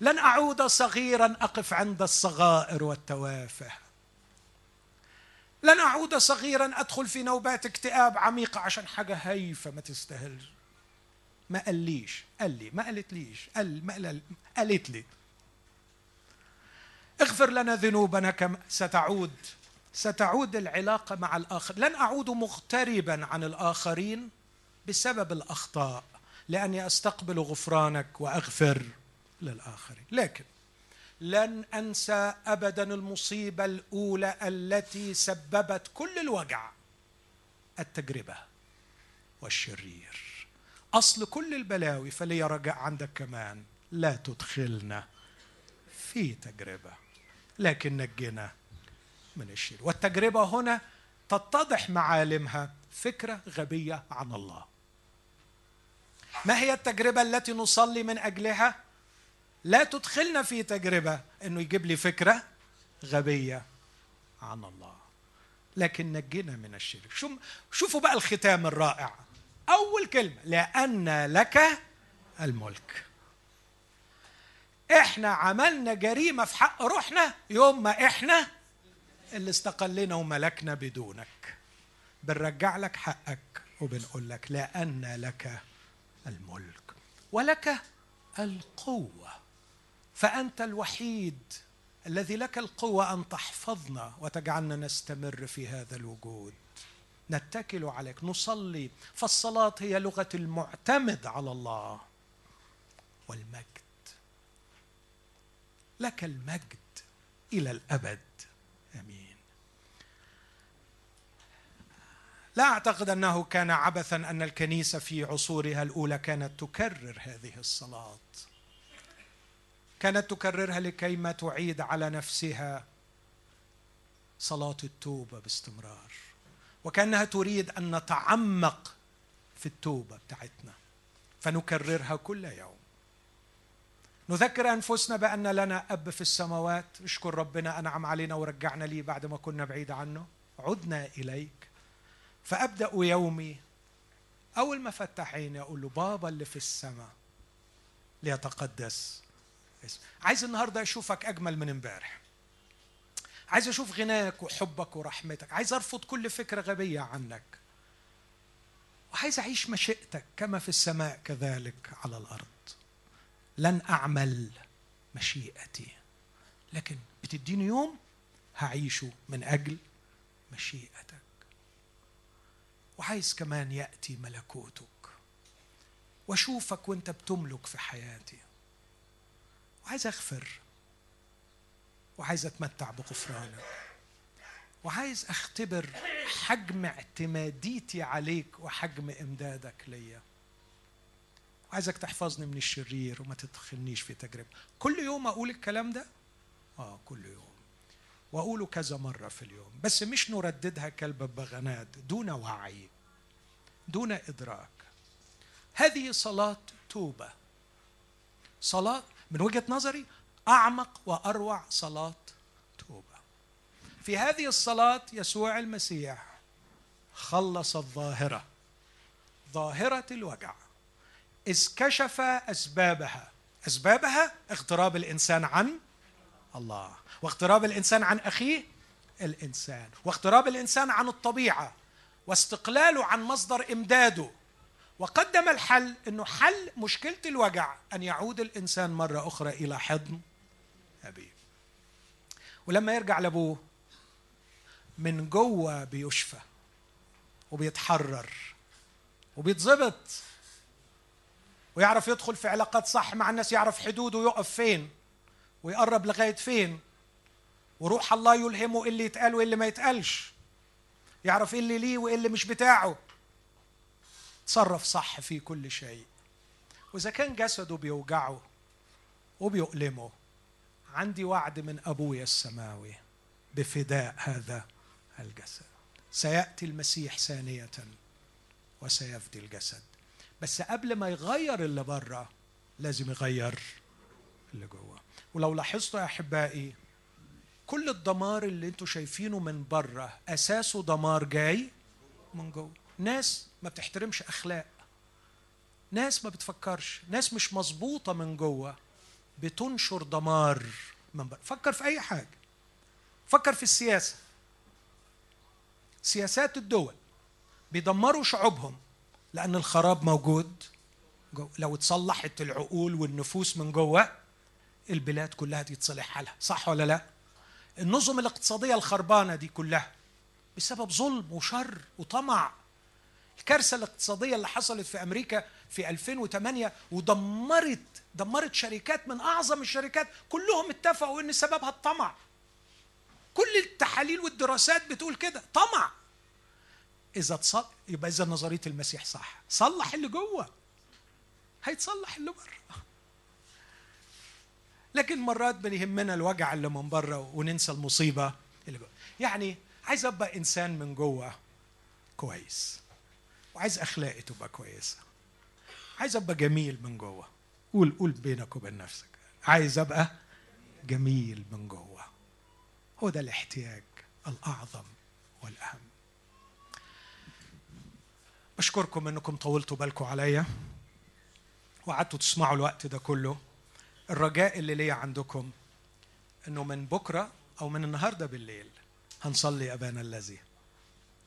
لن أعود صغيرا أقف عند الصغائر والتوافه. لن أعود صغيرا أدخل في نوبات اكتئاب عميقة عشان حاجة هايفة ما تستاهلش. ما قاليش، قال لي، ما قالتليش، قالت لي. اغفر لنا ذنوبنا كما ستعود العلاقة مع الآخر. لن أعود مغتربا عن الآخرين بسبب الأخطاء، لأني أستقبل غفرانك وأغفر للآخرين. لكن لن أنسى أبدا المصيبة الأولى التي سببت كل الوجع، التجربة والشرير أصل كل البلاوي. فلي رجاء عندك كمان، لا تدخلنا في تجربة لكن نجنا من الشرير. والتجربة هنا تتضح معالمها فكرة غبية عن الله. ما هي التجربة التي نصلي من أجلها؟ لا تدخلنا في تجربة، أنه يجيب لي فكرة غبية عن الله، لكن نجينا من الشرك. شوفوا بقى الختام الرائع، أول كلمة، لأن لك الملك. إحنا عملنا جريمة في حق روحنا يوم ما إحنا اللي استقلنا وملكنا بدونك. بنرجع لك حقك وبنقول لك لأن لك الملك ولك القوة، فأنت الوحيد الذي لك القوة أن تحفظنا وتجعلنا نستمر في هذا الوجود. نتكل عليك، نصلي، فالصلاة هي لغة المعتمد على الله والمجد. لك المجد إلى الأبد، آمين. لا أعتقد أنه كان عبثاً أن الكنيسة في عصورها الأولى كانت تكرر هذه الصلاة. كانت تكررها لكي ما تعيد على نفسها صلاة التوبة باستمرار، وكأنها تريد أن نتعمق في التوبة بتاعتنا، فنكررها كل يوم. نذكر أنفسنا بأن لنا أب في السماوات، نشكر ربنا أنعم علينا ورجعنا ليه بعد ما كنا بعيد عنه، عدنا إليك. فأبدأ يومي أول ما أفتح عيني أقول له بابا اللي في السماء ليتقدس اسمك. عايز النهاردة أشوفك أجمل من امبارح، عايز أشوف غناك وحبك ورحمتك، عايز أرفض كل فكرة غبية عنك، وعايز أعيش مشيئتك كما في السماء كذلك على الأرض. لن أعمل مشيئتي، لكن بتديني يوم هعيشه من أجل مشيئتك. وعايز كمان يأتي ملكوتك وأشوفك وأنت بتملك في حياتي، وعايز أغفر، وعايز أتمتع بغفرانك، وعايز أختبر حجم اعتماديتي عليك وحجم إمدادك ليا، وعايزك تحفظني من الشرير وما تدخلنيش في تجربة. كل يوم أقول الكلام ده؟ كل يوم، وأقوله كذا مرة في اليوم، بس مش نرددها كالببغانات دون وعي دون إدراك. هذه صلاة توبة، صلاة من وجهة نظري أعمق وأروع صلاة توبة. في هذه الصلاة يسوع المسيح خلص الظاهرة، ظاهرة الوجع، إذ كشف أسبابها. أسبابها اغتراب الإنسان عن الله، واغتراب الإنسان عن أخيه الإنسان، واغتراب الإنسان عن الطبيعة، واستقلاله عن مصدر إمداده. وقدم الحل، أنه حل مشكلة الوجع أن يعود الإنسان مرة أخرى إلى حضن أبيه، ولما يرجع لأبوه من جوه بيشفى وبيتحرر وبيتظبط ويعرف يدخل في علاقات صح مع الناس، يعرف حدوده يقف فين ويقرب لغاية فين، وروح الله يلهمه اللي يتقال واللي ما يتقالش، يعرف إيه اللي ليه واللي مش بتاعه، تصرف صح في كل شيء. وإذا كان جسده بيوجعه وبيؤلمه، عندي وعد من أبويا السماوي بفداء هذا الجسد. سيأتي المسيح ثانية وسيفدي الجسد، بس قبل ما يغير اللي بره لازم يغير اللي جوه. ولو لاحظتوا يا أحبائي، كل الدمار اللي انتوا شايفينه من بره أساسه دمار جاي من جوه. ناس ما بتحترمش أخلاق، ناس ما بتفكرش، ناس مش مظبوطة من جوه، بتنشر دمار من بره. فكر في أي حاجة، فكر في السياسة، سياسات الدول بيدمروا شعوبهم لأن الخراب موجود جوه. لو اتصلحت العقول والنفوس من جوه البلاد كلها دي تصلح حالها، صح ولا لا؟ النظم الاقتصادية الخربانة دي كلها بسبب ظلم وشر وطمع. الكارثة الاقتصادية اللي حصلت في أمريكا في 2008 ودمرت شركات من أعظم الشركات، كلهم اتفقوا إن سببها الطمع. كل التحاليل والدراسات بتقول كده، طمع. إذا يبقى إذا نظرية المسيح صح، صلح اللي جوه هيتصلح اللي بره. لكن مرات بيهمنا الوجع اللي من بره وننسى المصيبة اللي جوه. يعني عايز أبقى إنسان من جوه كويس، وعايز أخلاقي تبقى كويسة، عايز أبقى جميل من جوه. قول بينك وبين نفسك، عايز أبقى جميل من جوه. هو ده الاحتياج الأعظم والأهم. أشكركم أنكم طولتوا بالكم عليا وقعدتوا تسمعوا الوقت ده كله. الرجاء اللي ليا عندكم أنه من بكرة أو من النهاردة بالليل هنصلي أبانا الذي،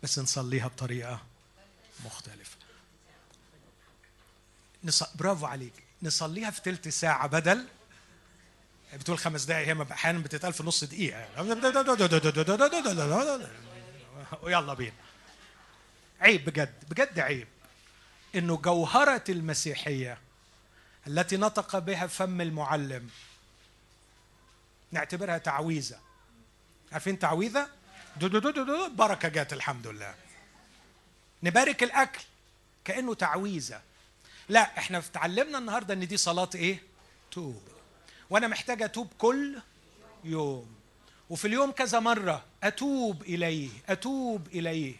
بس نصليها بطريقة مختلفة. برافو عليك، نصليها في تلت ساعة بدل بتقول 5 دقايق، هي أحيانا بتتقال في نص دقيقة. ويلا بينا. عيب بجد، بجد عيب إنه جوهرة المسيحية التي نطق بها فم المعلم نعتبرها تعويذة. عارفين تعويذة؟ بركة جات الحمد لله. نبارك الأكل كأنه تعويذة. لا، إحنا اتعلمنا النهاردة إن دي صلاة إيه؟ توبة. وأنا محتاج أتوب كل يوم، وفي اليوم كذا مرة أتوب إليه أتوب إليه،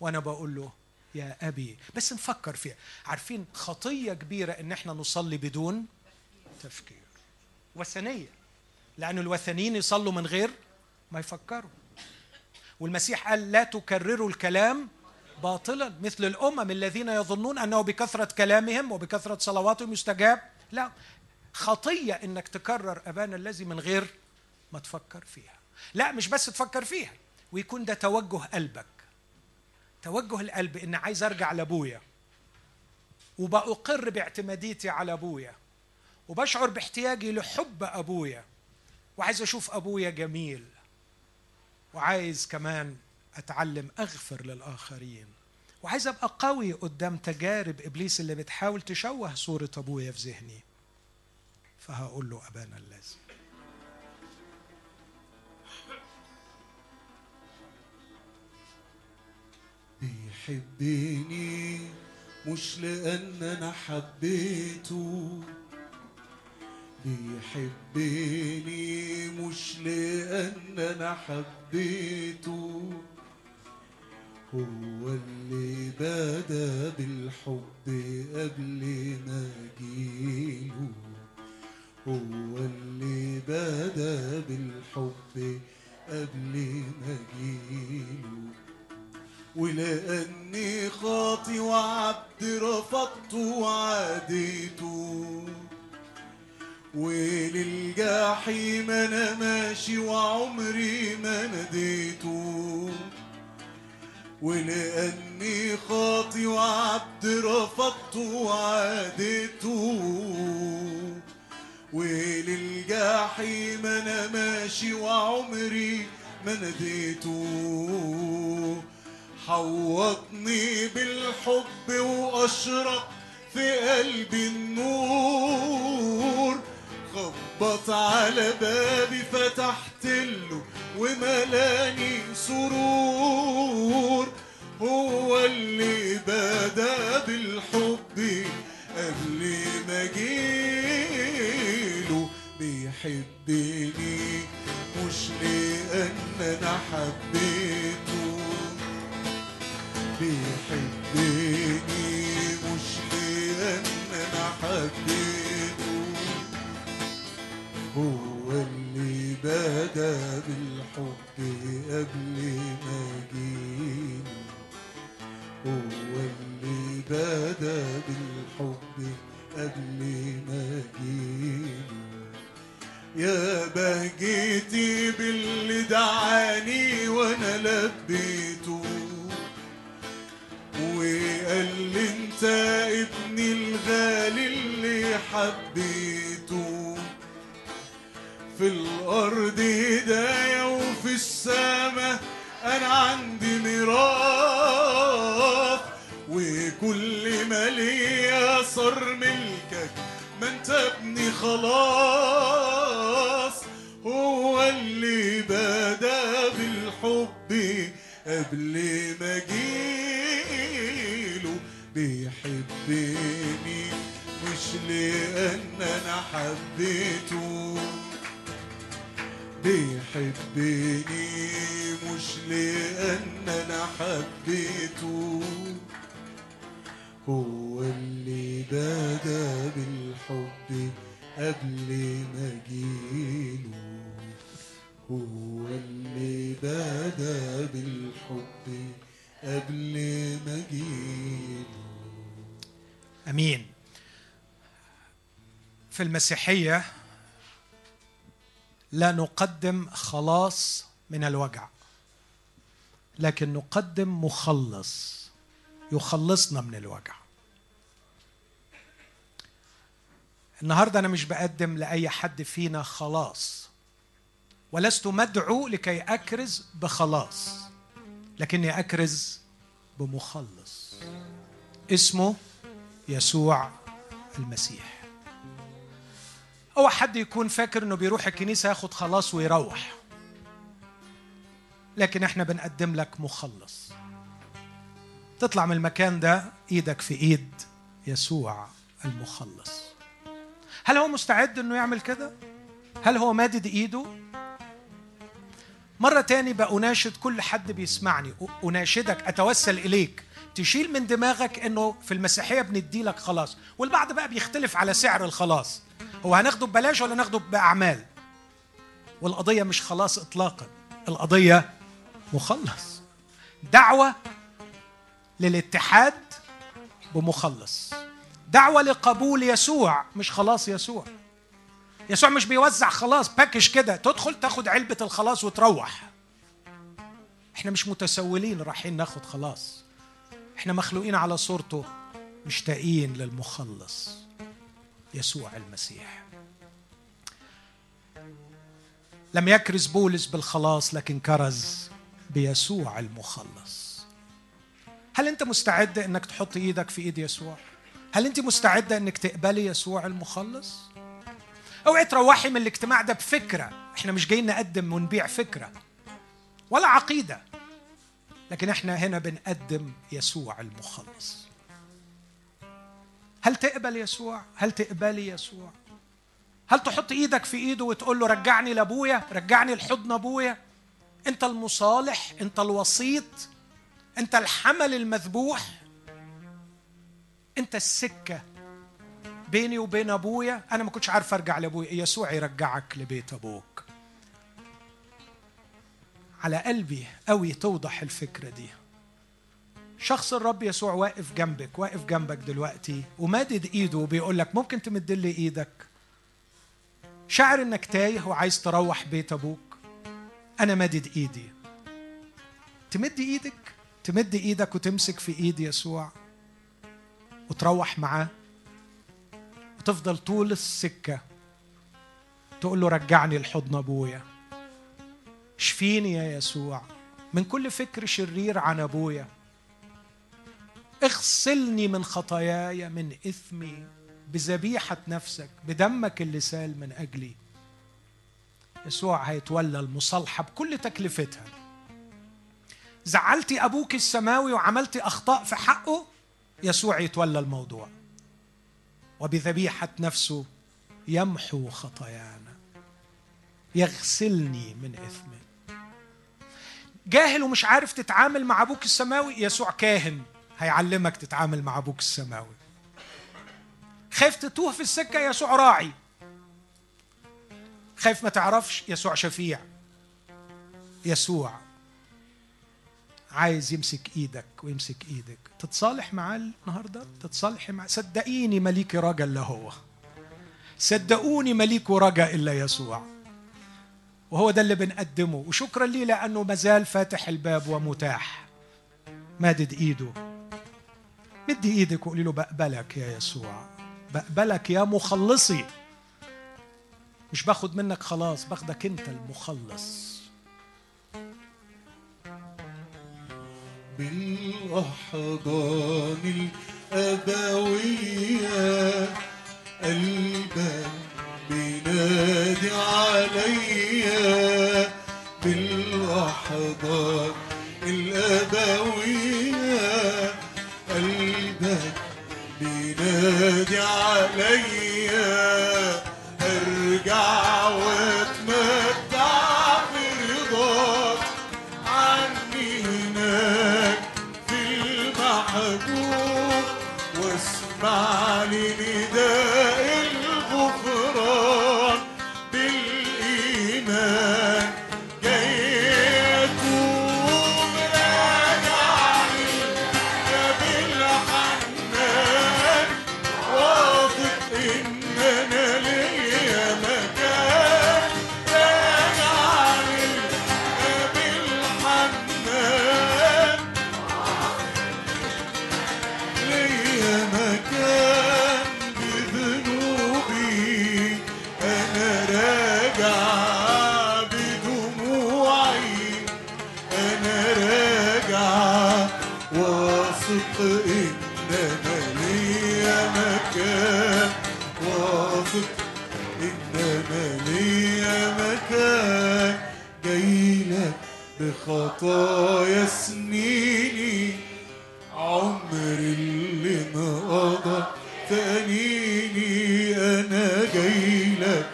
وأنا بقول له يا أبي. بس نفكر فيها، عارفين خطية كبيرة إن إحنا نصلي بدون تفكير. وثنية، لأن الوثنيين يصلوا من غير ما يفكروا. والمسيح قال لا تكرروا الكلام باطلا مثل الأمم الذين يظنون أنه بكثرة كلامهم وبكثرة صلواتهم يستجاب. لا، خطية أنك تكرر أبانا الذي من غير ما تفكر فيها. لا، مش بس تفكر فيها، ويكون ده توجه قلبك، توجه القلب إن عايز أرجع لأبويا، وبأقر باعتماديتي على أبويا، وبشعر باحتياجي لحب أبويا، وعايز أشوف أبويا جميل، وعايز كمان أتعلم أغفر للآخرين، وعايز أبقى قوي قدام تجارب إبليس اللي بتحاول تشوه صورة أبويا في ذهني. فهقول له أبانا الذي. بيحبني مش لأن أنا حبيته، بيحبني مش لأن أنا حبيته، هو اللي بدأ بالحب قبل ما أجيله، هو اللي بدأ بالحب قبل ما أجيله، ولأني خاطي وعبد رفضته وعاديته، وللجحيم أنا ماشي وعمري ما ناديته، ولأني خاطي وعبد رفضته وعاديته، وللجحيم أنا ماشي وعمري ما ناديته، حوطني بالحب وأشرق في قلبي النور، خبط على بابي فتحت له وملاني سرور، هو اللي بدأ بالحب قبل ما جيله، بيحبني مش لأن أنا حبيته، بيحبني مش لأن أنا حبيته، هو اللي بدأ بالحب قبل ما أجيله، هو اللي بدأ بالحب قبل ما أجيله، يا بهجتي باللي دعاني وأنا لبيته، وقال لي انت ابني الغالي اللي حبيته، في الارض هدايا وفي السماء انا عندي ميراث، وكل ما ليا صار ملكك ما انت ابني خلاص، هو اللي بدأ بالحب قبل ما جيله، بيحبني مش لأن أنا حبيته، بيحبني مش لأن أنا حبيته، هو اللي بدأ بالحب قبل ما جيله، هو اللي بدأ بالحب قبل ما جيله. أمين. في المسيحية لا نقدم خلاص من الوجع، لكن نقدم مخلص يخلصنا من الوجع. النهاردة أنا مش بقدم لأي حد فينا خلاص، ولست مدعو لكي أكرز بخلاص، لكني أكرز بمخلص اسمه يسوع المسيح. أو حد يكون فاكر أنه بيروح الكنيسة ياخد خلاص ويروح، لكن احنا بنقدم لك مخلص. تطلع من المكان ده إيدك في إيد يسوع المخلص. هل هو مستعد أنه يعمل كده؟ هل هو مادد إيده؟ مرة تاني بأناشد كل حد بيسمعني، أناشدك، أتوسل إليك تشيل من دماغك أنه في المسيحية بندي لك خلاص. والبعض بقى بيختلف على سعر الخلاص، هو هناخده ببلاش ولا ناخده بأعمال؟ والقضية مش خلاص إطلاقا، القضية مخلص، دعوة للاتحاد بمخلص، دعوة لقبول يسوع مش خلاص يسوع. يسوع مش بيوزع خلاص باكج كده تدخل تاخد علبة الخلاص وتروح. احنا مش متسولين رايحين ناخد خلاص، احنا مخلوقين على صورته مشتاقين للمخلص يسوع المسيح. لم يكرز بولس بالخلاص لكن كرز بيسوع المخلص. هل انت مستعد انك تحط ايدك في ايد يسوع؟ هل انت مستعدة انك تقبلي يسوع المخلص؟ اوعي تروحي من الاجتماع ده بفكرة، احنا مش جايين نقدم ونبيع فكرة ولا عقيدة، لكن احنا هنا بنقدم يسوع المخلص. هل تقبل يسوع؟ هل تقبلي يسوع؟ هل تحط ايدك في ايده وتقول له رجعني لابويا، رجعني لحضن ابويا، انت المصالح، انت الوسيط، انت الحمل المذبوح، انت السكة بيني وبين ابويا، انا ما كنتش عارف ارجع لابويا، يسوع يرجعك لبيت ابوك. على قلبي قوي توضح الفكرة دي. شخص الرب يسوع واقف جنبك، واقف جنبك دلوقتي ومادد ايده وبيقول لك ممكن تمد لي ايدك؟ شاعر انك تايه وعايز تروح بيت ابوك، انا مادد ايدي، تمد ايدك؟ تمد ايدك وتمسك في ايد يسوع وتروح معاه وتفضل طول السكة تقول له رجعني لحضن أبويا، شفيني يا يسوع من كل فكر شرير عن أبويا، اغسلني من خطاياي من إثمي بذبيحة نفسك بدمك اللي سال من أجلي. يسوع هيتولى المصالحة بكل تكلفتها. زعلتي أبوك السماوي وعملتي أخطاء في حقه، يسوع يتولى الموضوع وبذبيحة نفسه يمحو خطايانا، يغسلني من إثمي. جاهل ومش عارف تتعامل مع أبوك السماوي، يسوع كاهن هيعلمك تتعامل مع أبوك السماوي. خايف تتوه في السكة، يسوع راعي. خايف ما تعرفش، يسوع شفيع. يسوع عايز يمسك ايدك ويمسك ايدك. تتصالح معاه النهارده؟ تتصالحي معاه؟ صدقيني مليك رجا الا هو، صدقوني مليك رجا الا يسوع، وهو ده اللي بنقدمه. وشكرا ليه لانه مازال فاتح الباب ومتاح. مادد ايده، مد ايدك وقولي له بقبلك يا يسوع، بقبلك يا مخلصي، مش باخد منك خلاص، باخدك انت المخلص. بالأحضان الأبوية قلبا بينادي عليا، بالأحضان الأبوية قلبا بينادي عليا، أرجع واتمتع برضاك عني هناك واسمع لنداء الغفران، بالإيمان جاي أتوب راجعني يا بالحنان، واثق إن أنا ليا مكان، راجعني يا بالحنان. بخطايا سنيني عمر اللي ما قضى تأنيني، أنا جايلك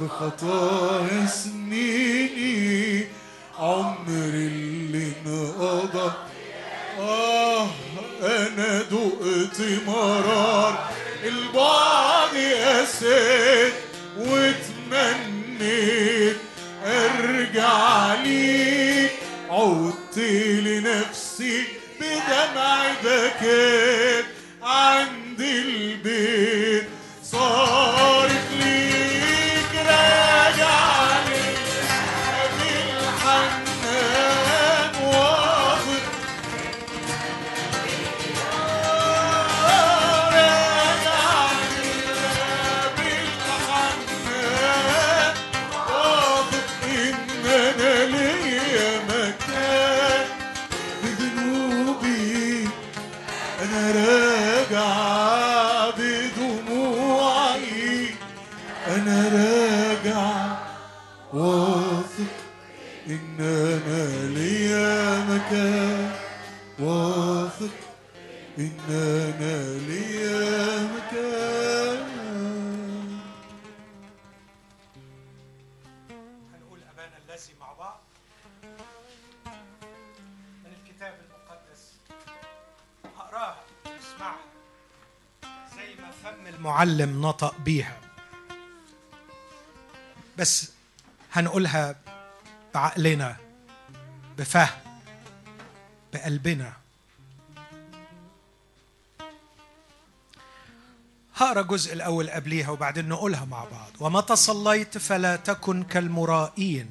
بخطايا سنيني عمر اللي ما قضى، أنا دقت مرار البعض قاسيت وتمنيت ارجع ليك، عودت لنفسي بدمع بكيت عند البيت صارت ليك، راجع ليك بالحنان واخد، راجع ليك بالحنان واخد، إن أنا ليا مكان بذنوبي، أنا راجع أنا راجع واثق إن أنا ليا مكان، واثق إن أنا ليا مكان. هنقول أبانا الذي مع بعض من الكتاب المقدس، هقراها واسمعها زي ما فم المعلم نطق بيها، بس هنقولها بعقلنا بفهم بقلبنا. هقرا الجزء الأول قبليها وبعدين نقولها مع بعض. ومتى صليت فلا تكن كالمرائين،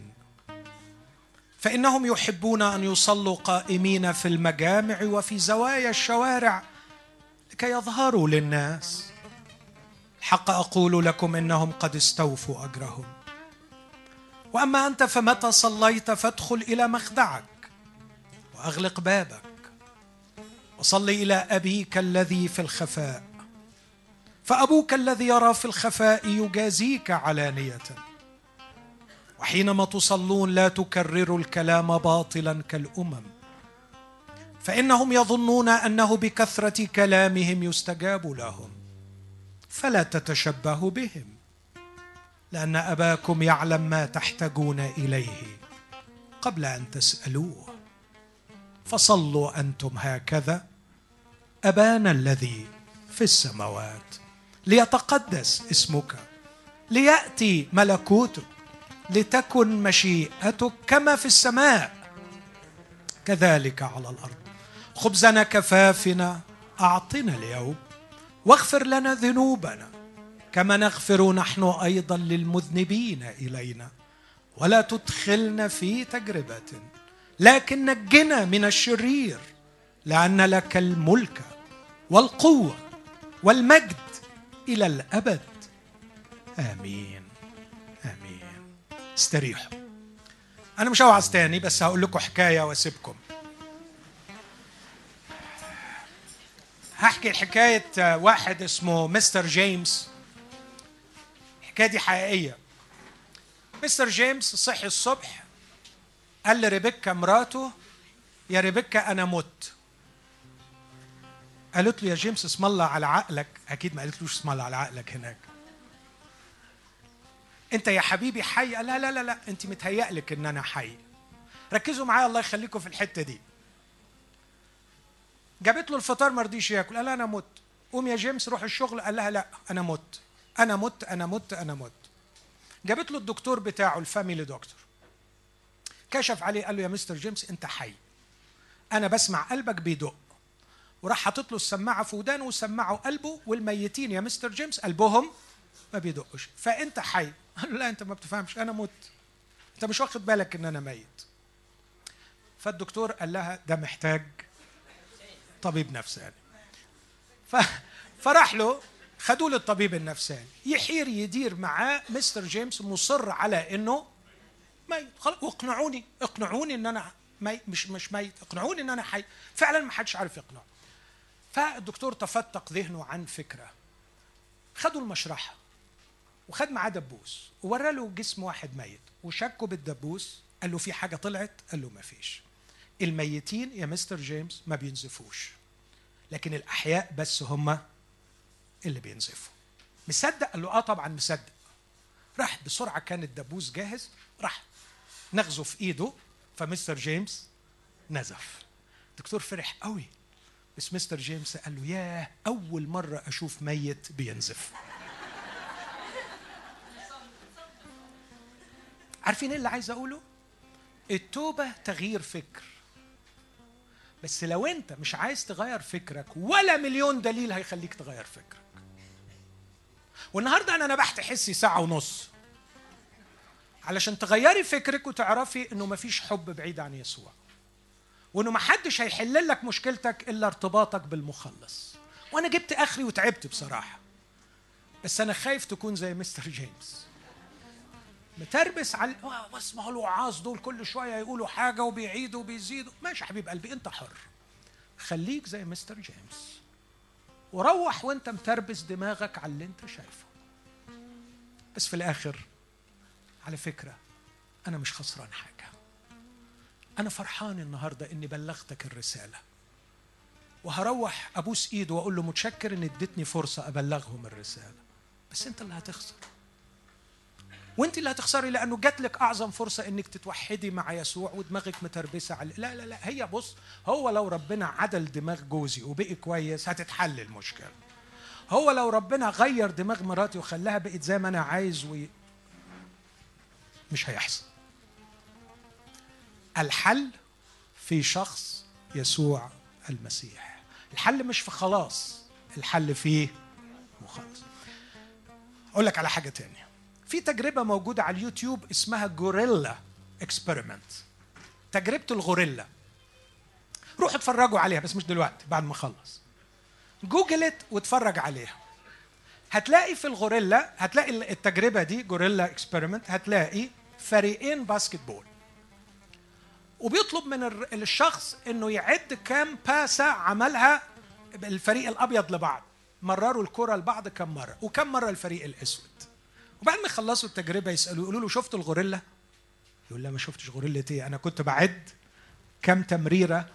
فإنهم يحبون أن يصلوا قائمين في المجامع وفي زوايا الشوارع لكي يظهروا للناس. الحق أقول لكم إنهم قد استوفوا أجرهم. وأما أنت فمتى صليت فادخل إلى مخدعك وأغلق بابك وصل إلى أبيك الذي في الخفاء، فأبوك الذي يرى في الخفاء يجازيك علانية. وحينما تصلون لا تكرروا الكلام باطلا كالأمم، فإنهم يظنون أنه بكثرة كلامهم يستجاب لهم. فلا تتشبهوا بهم، لأن أباكم يعلم ما تحتاجون إليه قبل أن تسألوه. فصلوا أنتم هكذا: أبانا الذي في السماوات، ليتقدس اسمك، ليأتي ملكوتك، لتكن مشيئتك كما في السماء كذلك على الأرض. خبزنا كفافنا أعطنا اليوم، واغفر لنا ذنوبنا كما نغفر نحن أيضا للمذنبين إلينا، ولا تدخلنا في تجربة، لكن نجنا من الشرير، لأن لك الملك والقوة والمجد إلى الأبد، آمين آمين. استريحوا، أنا مش هوعظ تاني، بس هقول لكم حكاية واسيبكم. هحكي حكاية واحد اسمه مستر جيمس. الحكاية دي حقيقية. مستر جيمس صحي الصبح قال لريبيكا مراته: يا ريبيكا أنا مت. قالت له: يا جيمس اسم الله على عقلك. أكيد ما قالتلوش اسم الله على عقلك هناك، أنت يا حبيبي حي. قال: لا لا لا لا، أنت متهيألك إن أنا حي. ركزوا معايا الله يخليكم في الحتة دي. جابت له الفطار ما رضيش ياكل، قال: انا مت. قوم يا جيمس روح الشغل، قال لها: لا انا مت انا مت انا مت انا مت. جابت له الدكتور بتاعه، الفاميلي دكتور، كشف عليه، قال له: يا مستر جيمس انت حي، انا بسمع قلبك بيدق. وراح حاطط له السماعه في ودانه وسمعه قلبه، والميتين يا مستر جيمس قلبهم ما بيدقش، فانت حي. قال له: لا انت ما بتفهمش، انا مت، انت مش واخد بالك ان انا ميت. فالدكتور قال لها: ده محتاج طبيب نفساني. فراح له، خدوه للطبيب النفساني، يحير يدير معاه. مستر جيمس مصر على انه ميت. خلاص، واقنعوني، اقنعوني ان انا مش ميت، اقنعوني ان انا حي. فعلا ما حدش عارف يقنعه. فالدكتور تفتق ذهنه عن فكره. خدوا المشرحه وخد معاه دبوس وورى له جسم واحد ميت وشكه بالدبوس. قال له: في حاجه طلعت؟ قال له: ما فيش. الميتين يا مستر جيمس ما بينزفوش، لكن الأحياء بس هم اللي بينزفوا. مصدق؟ قال له: آه طبعا مصدق. راح بسرعة، كان الدبوس جاهز، راح نغزه في إيده، فمستر جيمس نزف. الدكتور فرح قوي، بس مستر جيمس قال له ياه أول مرة أشوف ميت بينزف. عارفين إيه اللي عايز أقوله؟ التوبة تغيير فكر، بس لو أنت مش عايز تغير فكرك ولا مليون دليل هيخليك تغير فكرك. والنهاردة أنا نبحت حسي ساعة ونص علشان تغيري فكرك وتعرفي إنه مفيش حب بعيد عن يسوع، وإنه محدش هيحل لك مشكلتك إلا ارتباطك بالمخلص. وأنا جبت آخري وتعبت بصراحة، بس أنا خايف تكون زي مستر جيمس متربس على واسمعوا الوعاظ دول كل شوية يقولوا حاجة وبيعيدوا وبيزيدوا. ماشي حبيب قلبي، أنت حر، خليك زي مستر جيمس وروح وأنت متربس دماغك على اللي أنت شايفه. بس في الآخر على فكرة أنا مش خسران حاجة، أنا فرحان النهاردة إني بلغتك الرسالة، وهروح أبوس إيده وأقول له متشكر إن اديتني فرصة أبلغهم الرسالة. بس أنت اللي هتخسر، وأنت اللي هتخسري، لأنه جات لك أعظم فرصة إنك تتوحدي مع يسوع ودماغك متربسة على لا لا لا. هي بص، هو لو ربنا عدل دماغ جوزي وبقي كويس هتتحل المشكلة، هو لو ربنا غير دماغ مراتي وخلاها بقت زي ما أنا عايز مش هيحصل. الحل في شخص يسوع المسيح، الحل مش في خلاص، الحل في مخلص. أقول لك على حاجة تانية، في تجربة موجودة على اليوتيوب اسمها غوريلا إكسبيرمنت، تجربة الغوريلا، روح اتفرجوا عليها بس مش دلوقتي، بعد ما اخلص جوجلت واتفرج عليها. هتلاقي في الغوريلا، هتلاقي التجربة دي غوريلا إكسبيرمنت، هتلاقي فريقين باسكت بول، وبيطلب من الشخص انه يعد كام باسة عملها الفريق الأبيض لبعض، مرروا الكرة لبعض كم مرة وكم مرة الفريق الأسود. وبعد ما يخلصوا التجربة يسألوا يقولوا له شفت الغوريلا؟ يقول لا ما شفتش غوريلا، ايه أنا كنت بعد كم تمريرة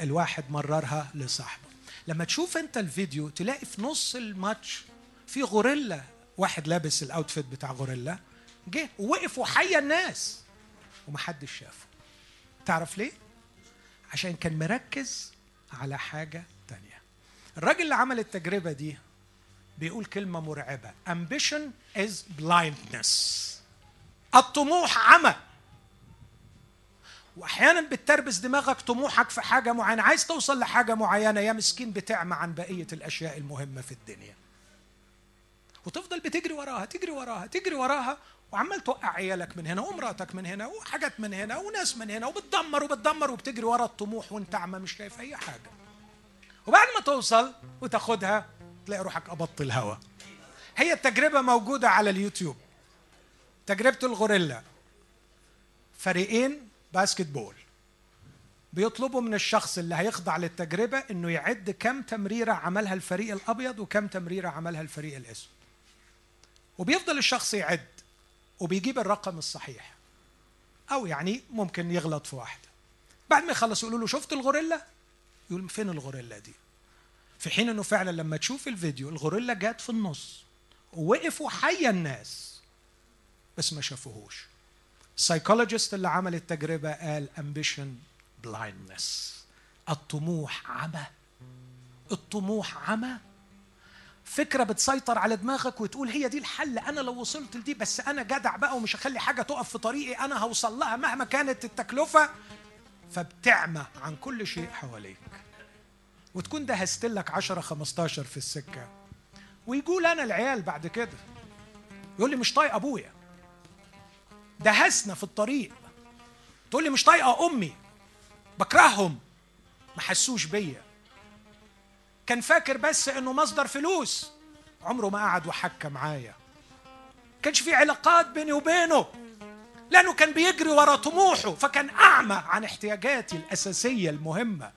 الواحد مررها لصاحبه. لما تشوف أنت الفيديو تلاقي في نص الماتش في غوريلا، واحد لابس الأوتفيت بتاع غوريلا جه ووقف وحيا الناس ومحدش شافه. تعرف ليه؟ عشان كان مركز على حاجة تانية. الراجل اللي عمل التجربة دي بيقول كلمة مرعبة، ambition is blindness، الطموح عمى. وأحيانا بتربس دماغك طموحك في حاجة معينة، عايز توصل لحاجة معينة يا مسكين بتعمى عن بقية الأشياء المهمة في الدنيا، وتفضل بتجري وراها تجري وراها تجري وراها، وعمال توقع عيالك من هنا ومراتك من هنا وحاجات من هنا وناس من هنا، وبتدمر وبتدمر وبتجري ورا الطموح وانت عمى مش شايف أي حاجة. وبعد ما توصل وتاخدها تلاقي روحك قبضت الهوا. هي التجربة موجودة على اليوتيوب، تجربة الغوريلا، فريقين باسكت بول بيطلبوا من الشخص اللي هيخضع للتجربة انه يعد كم تمريرة عملها الفريق الأبيض وكم تمريرة عملها الفريق الأسود، وبيفضل الشخص يعد وبيجيب الرقم الصحيح، أو يعني ممكن يغلط في واحدة. بعد ما يخلص يقولوا له شفت الغوريلا؟ يقول فين الغوريلا دي؟ في حين أنه فعلا لما تشوف الفيديو الغوريلا جات في النص ووقفوا حيا الناس بس ما شافوهوش. السايكولوجيست اللي عمل التجربة قال ambition blindness، الطموح عمى. الطموح عمى، فكرة بتسيطر على دماغك وتقول هي دي الحل، أنا لو وصلت لدي بس أنا جدع بقى ومش هخلي حاجة تقف في طريقي، أنا هوصل لها مهما كانت التكلفة، فبتعمى عن كل شيء حواليك، وتكون دهست لك 10-15 في السكة. ويقول أنا العيال بعد كده يقول لي مش طايق أبويا، دهسنا في الطريق، تقول لي مش طايقة أمي، بكرههم، ما حسوش بيا، كان فاكر بس إنه مصدر فلوس، عمره ما قعد وحكى معايا، كانش في علاقات بيني وبينه، لأنه كان بيجري ورا طموحه فكان أعمى عن احتياجاتي الأساسية المهمة.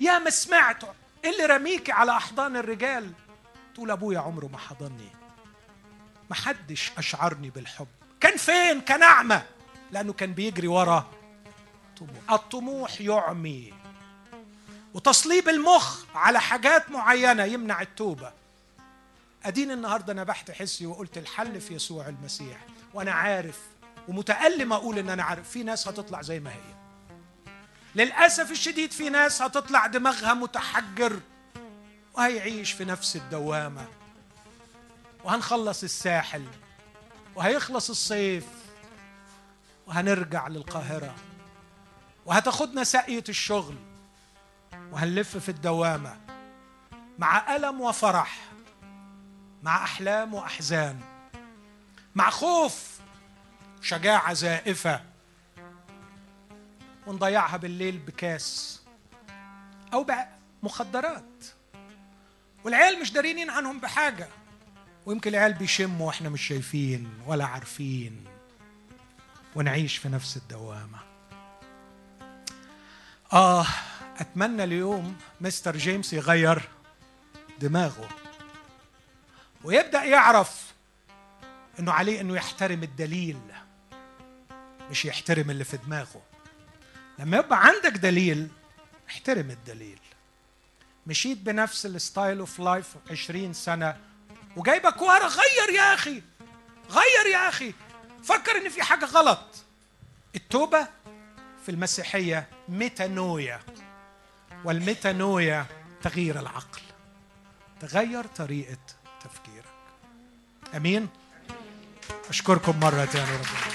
يا ما سمعت اللي رميكي على أحضان الرجال، تقول أبويا عمره ما حضني، ما حدش أشعرني بالحب، كان فين؟ كان أعمى، لأنه كان بيجري ورا طموح. الطموح يعمي، وتصليب المخ على حاجات معينة يمنع التوبة. أدين النهاردة نبحت حسي وقلت الحل في يسوع المسيح، وأنا عارف ومتألم أقول إن أنا عارف في ناس هتطلع زي ما هي، للأسف الشديد في ناس هتطلع دماغها متحجر وهيعيش في نفس الدوامة، وهنخلص الساحل وهيخلص الصيف وهنرجع للقاهرة وهتاخدنا ساقية الشغل وهنلف في الدوامة مع ألم وفرح، مع أحلام وأحزان، مع خوف وشجاعة زائفة، ونضيعها بالليل بكاس أو بمخدرات والعيال مش داريين عنهم بحاجة، ويمكن العيال بيشموا وإحنا مش شايفين ولا عارفين، ونعيش في نفس الدوامة. أتمنى اليوم مستر جيمس يغير دماغه ويبدأ يعرف إنه عليه إنه يحترم الدليل، مش يحترم اللي في دماغه. لما يبقى عندك دليل احترم الدليل. مشيت بنفس الستايل اوف لايف 20 سنة وجايبك ورا، غير يا أخي، غير يا أخي، فكر إن في حاجة غلط. التوبة في المسيحية ميتانويا، والميتانويا تغيير العقل، تغير طريقة تفكيرك. أمين؟ أشكركم مرة تانية.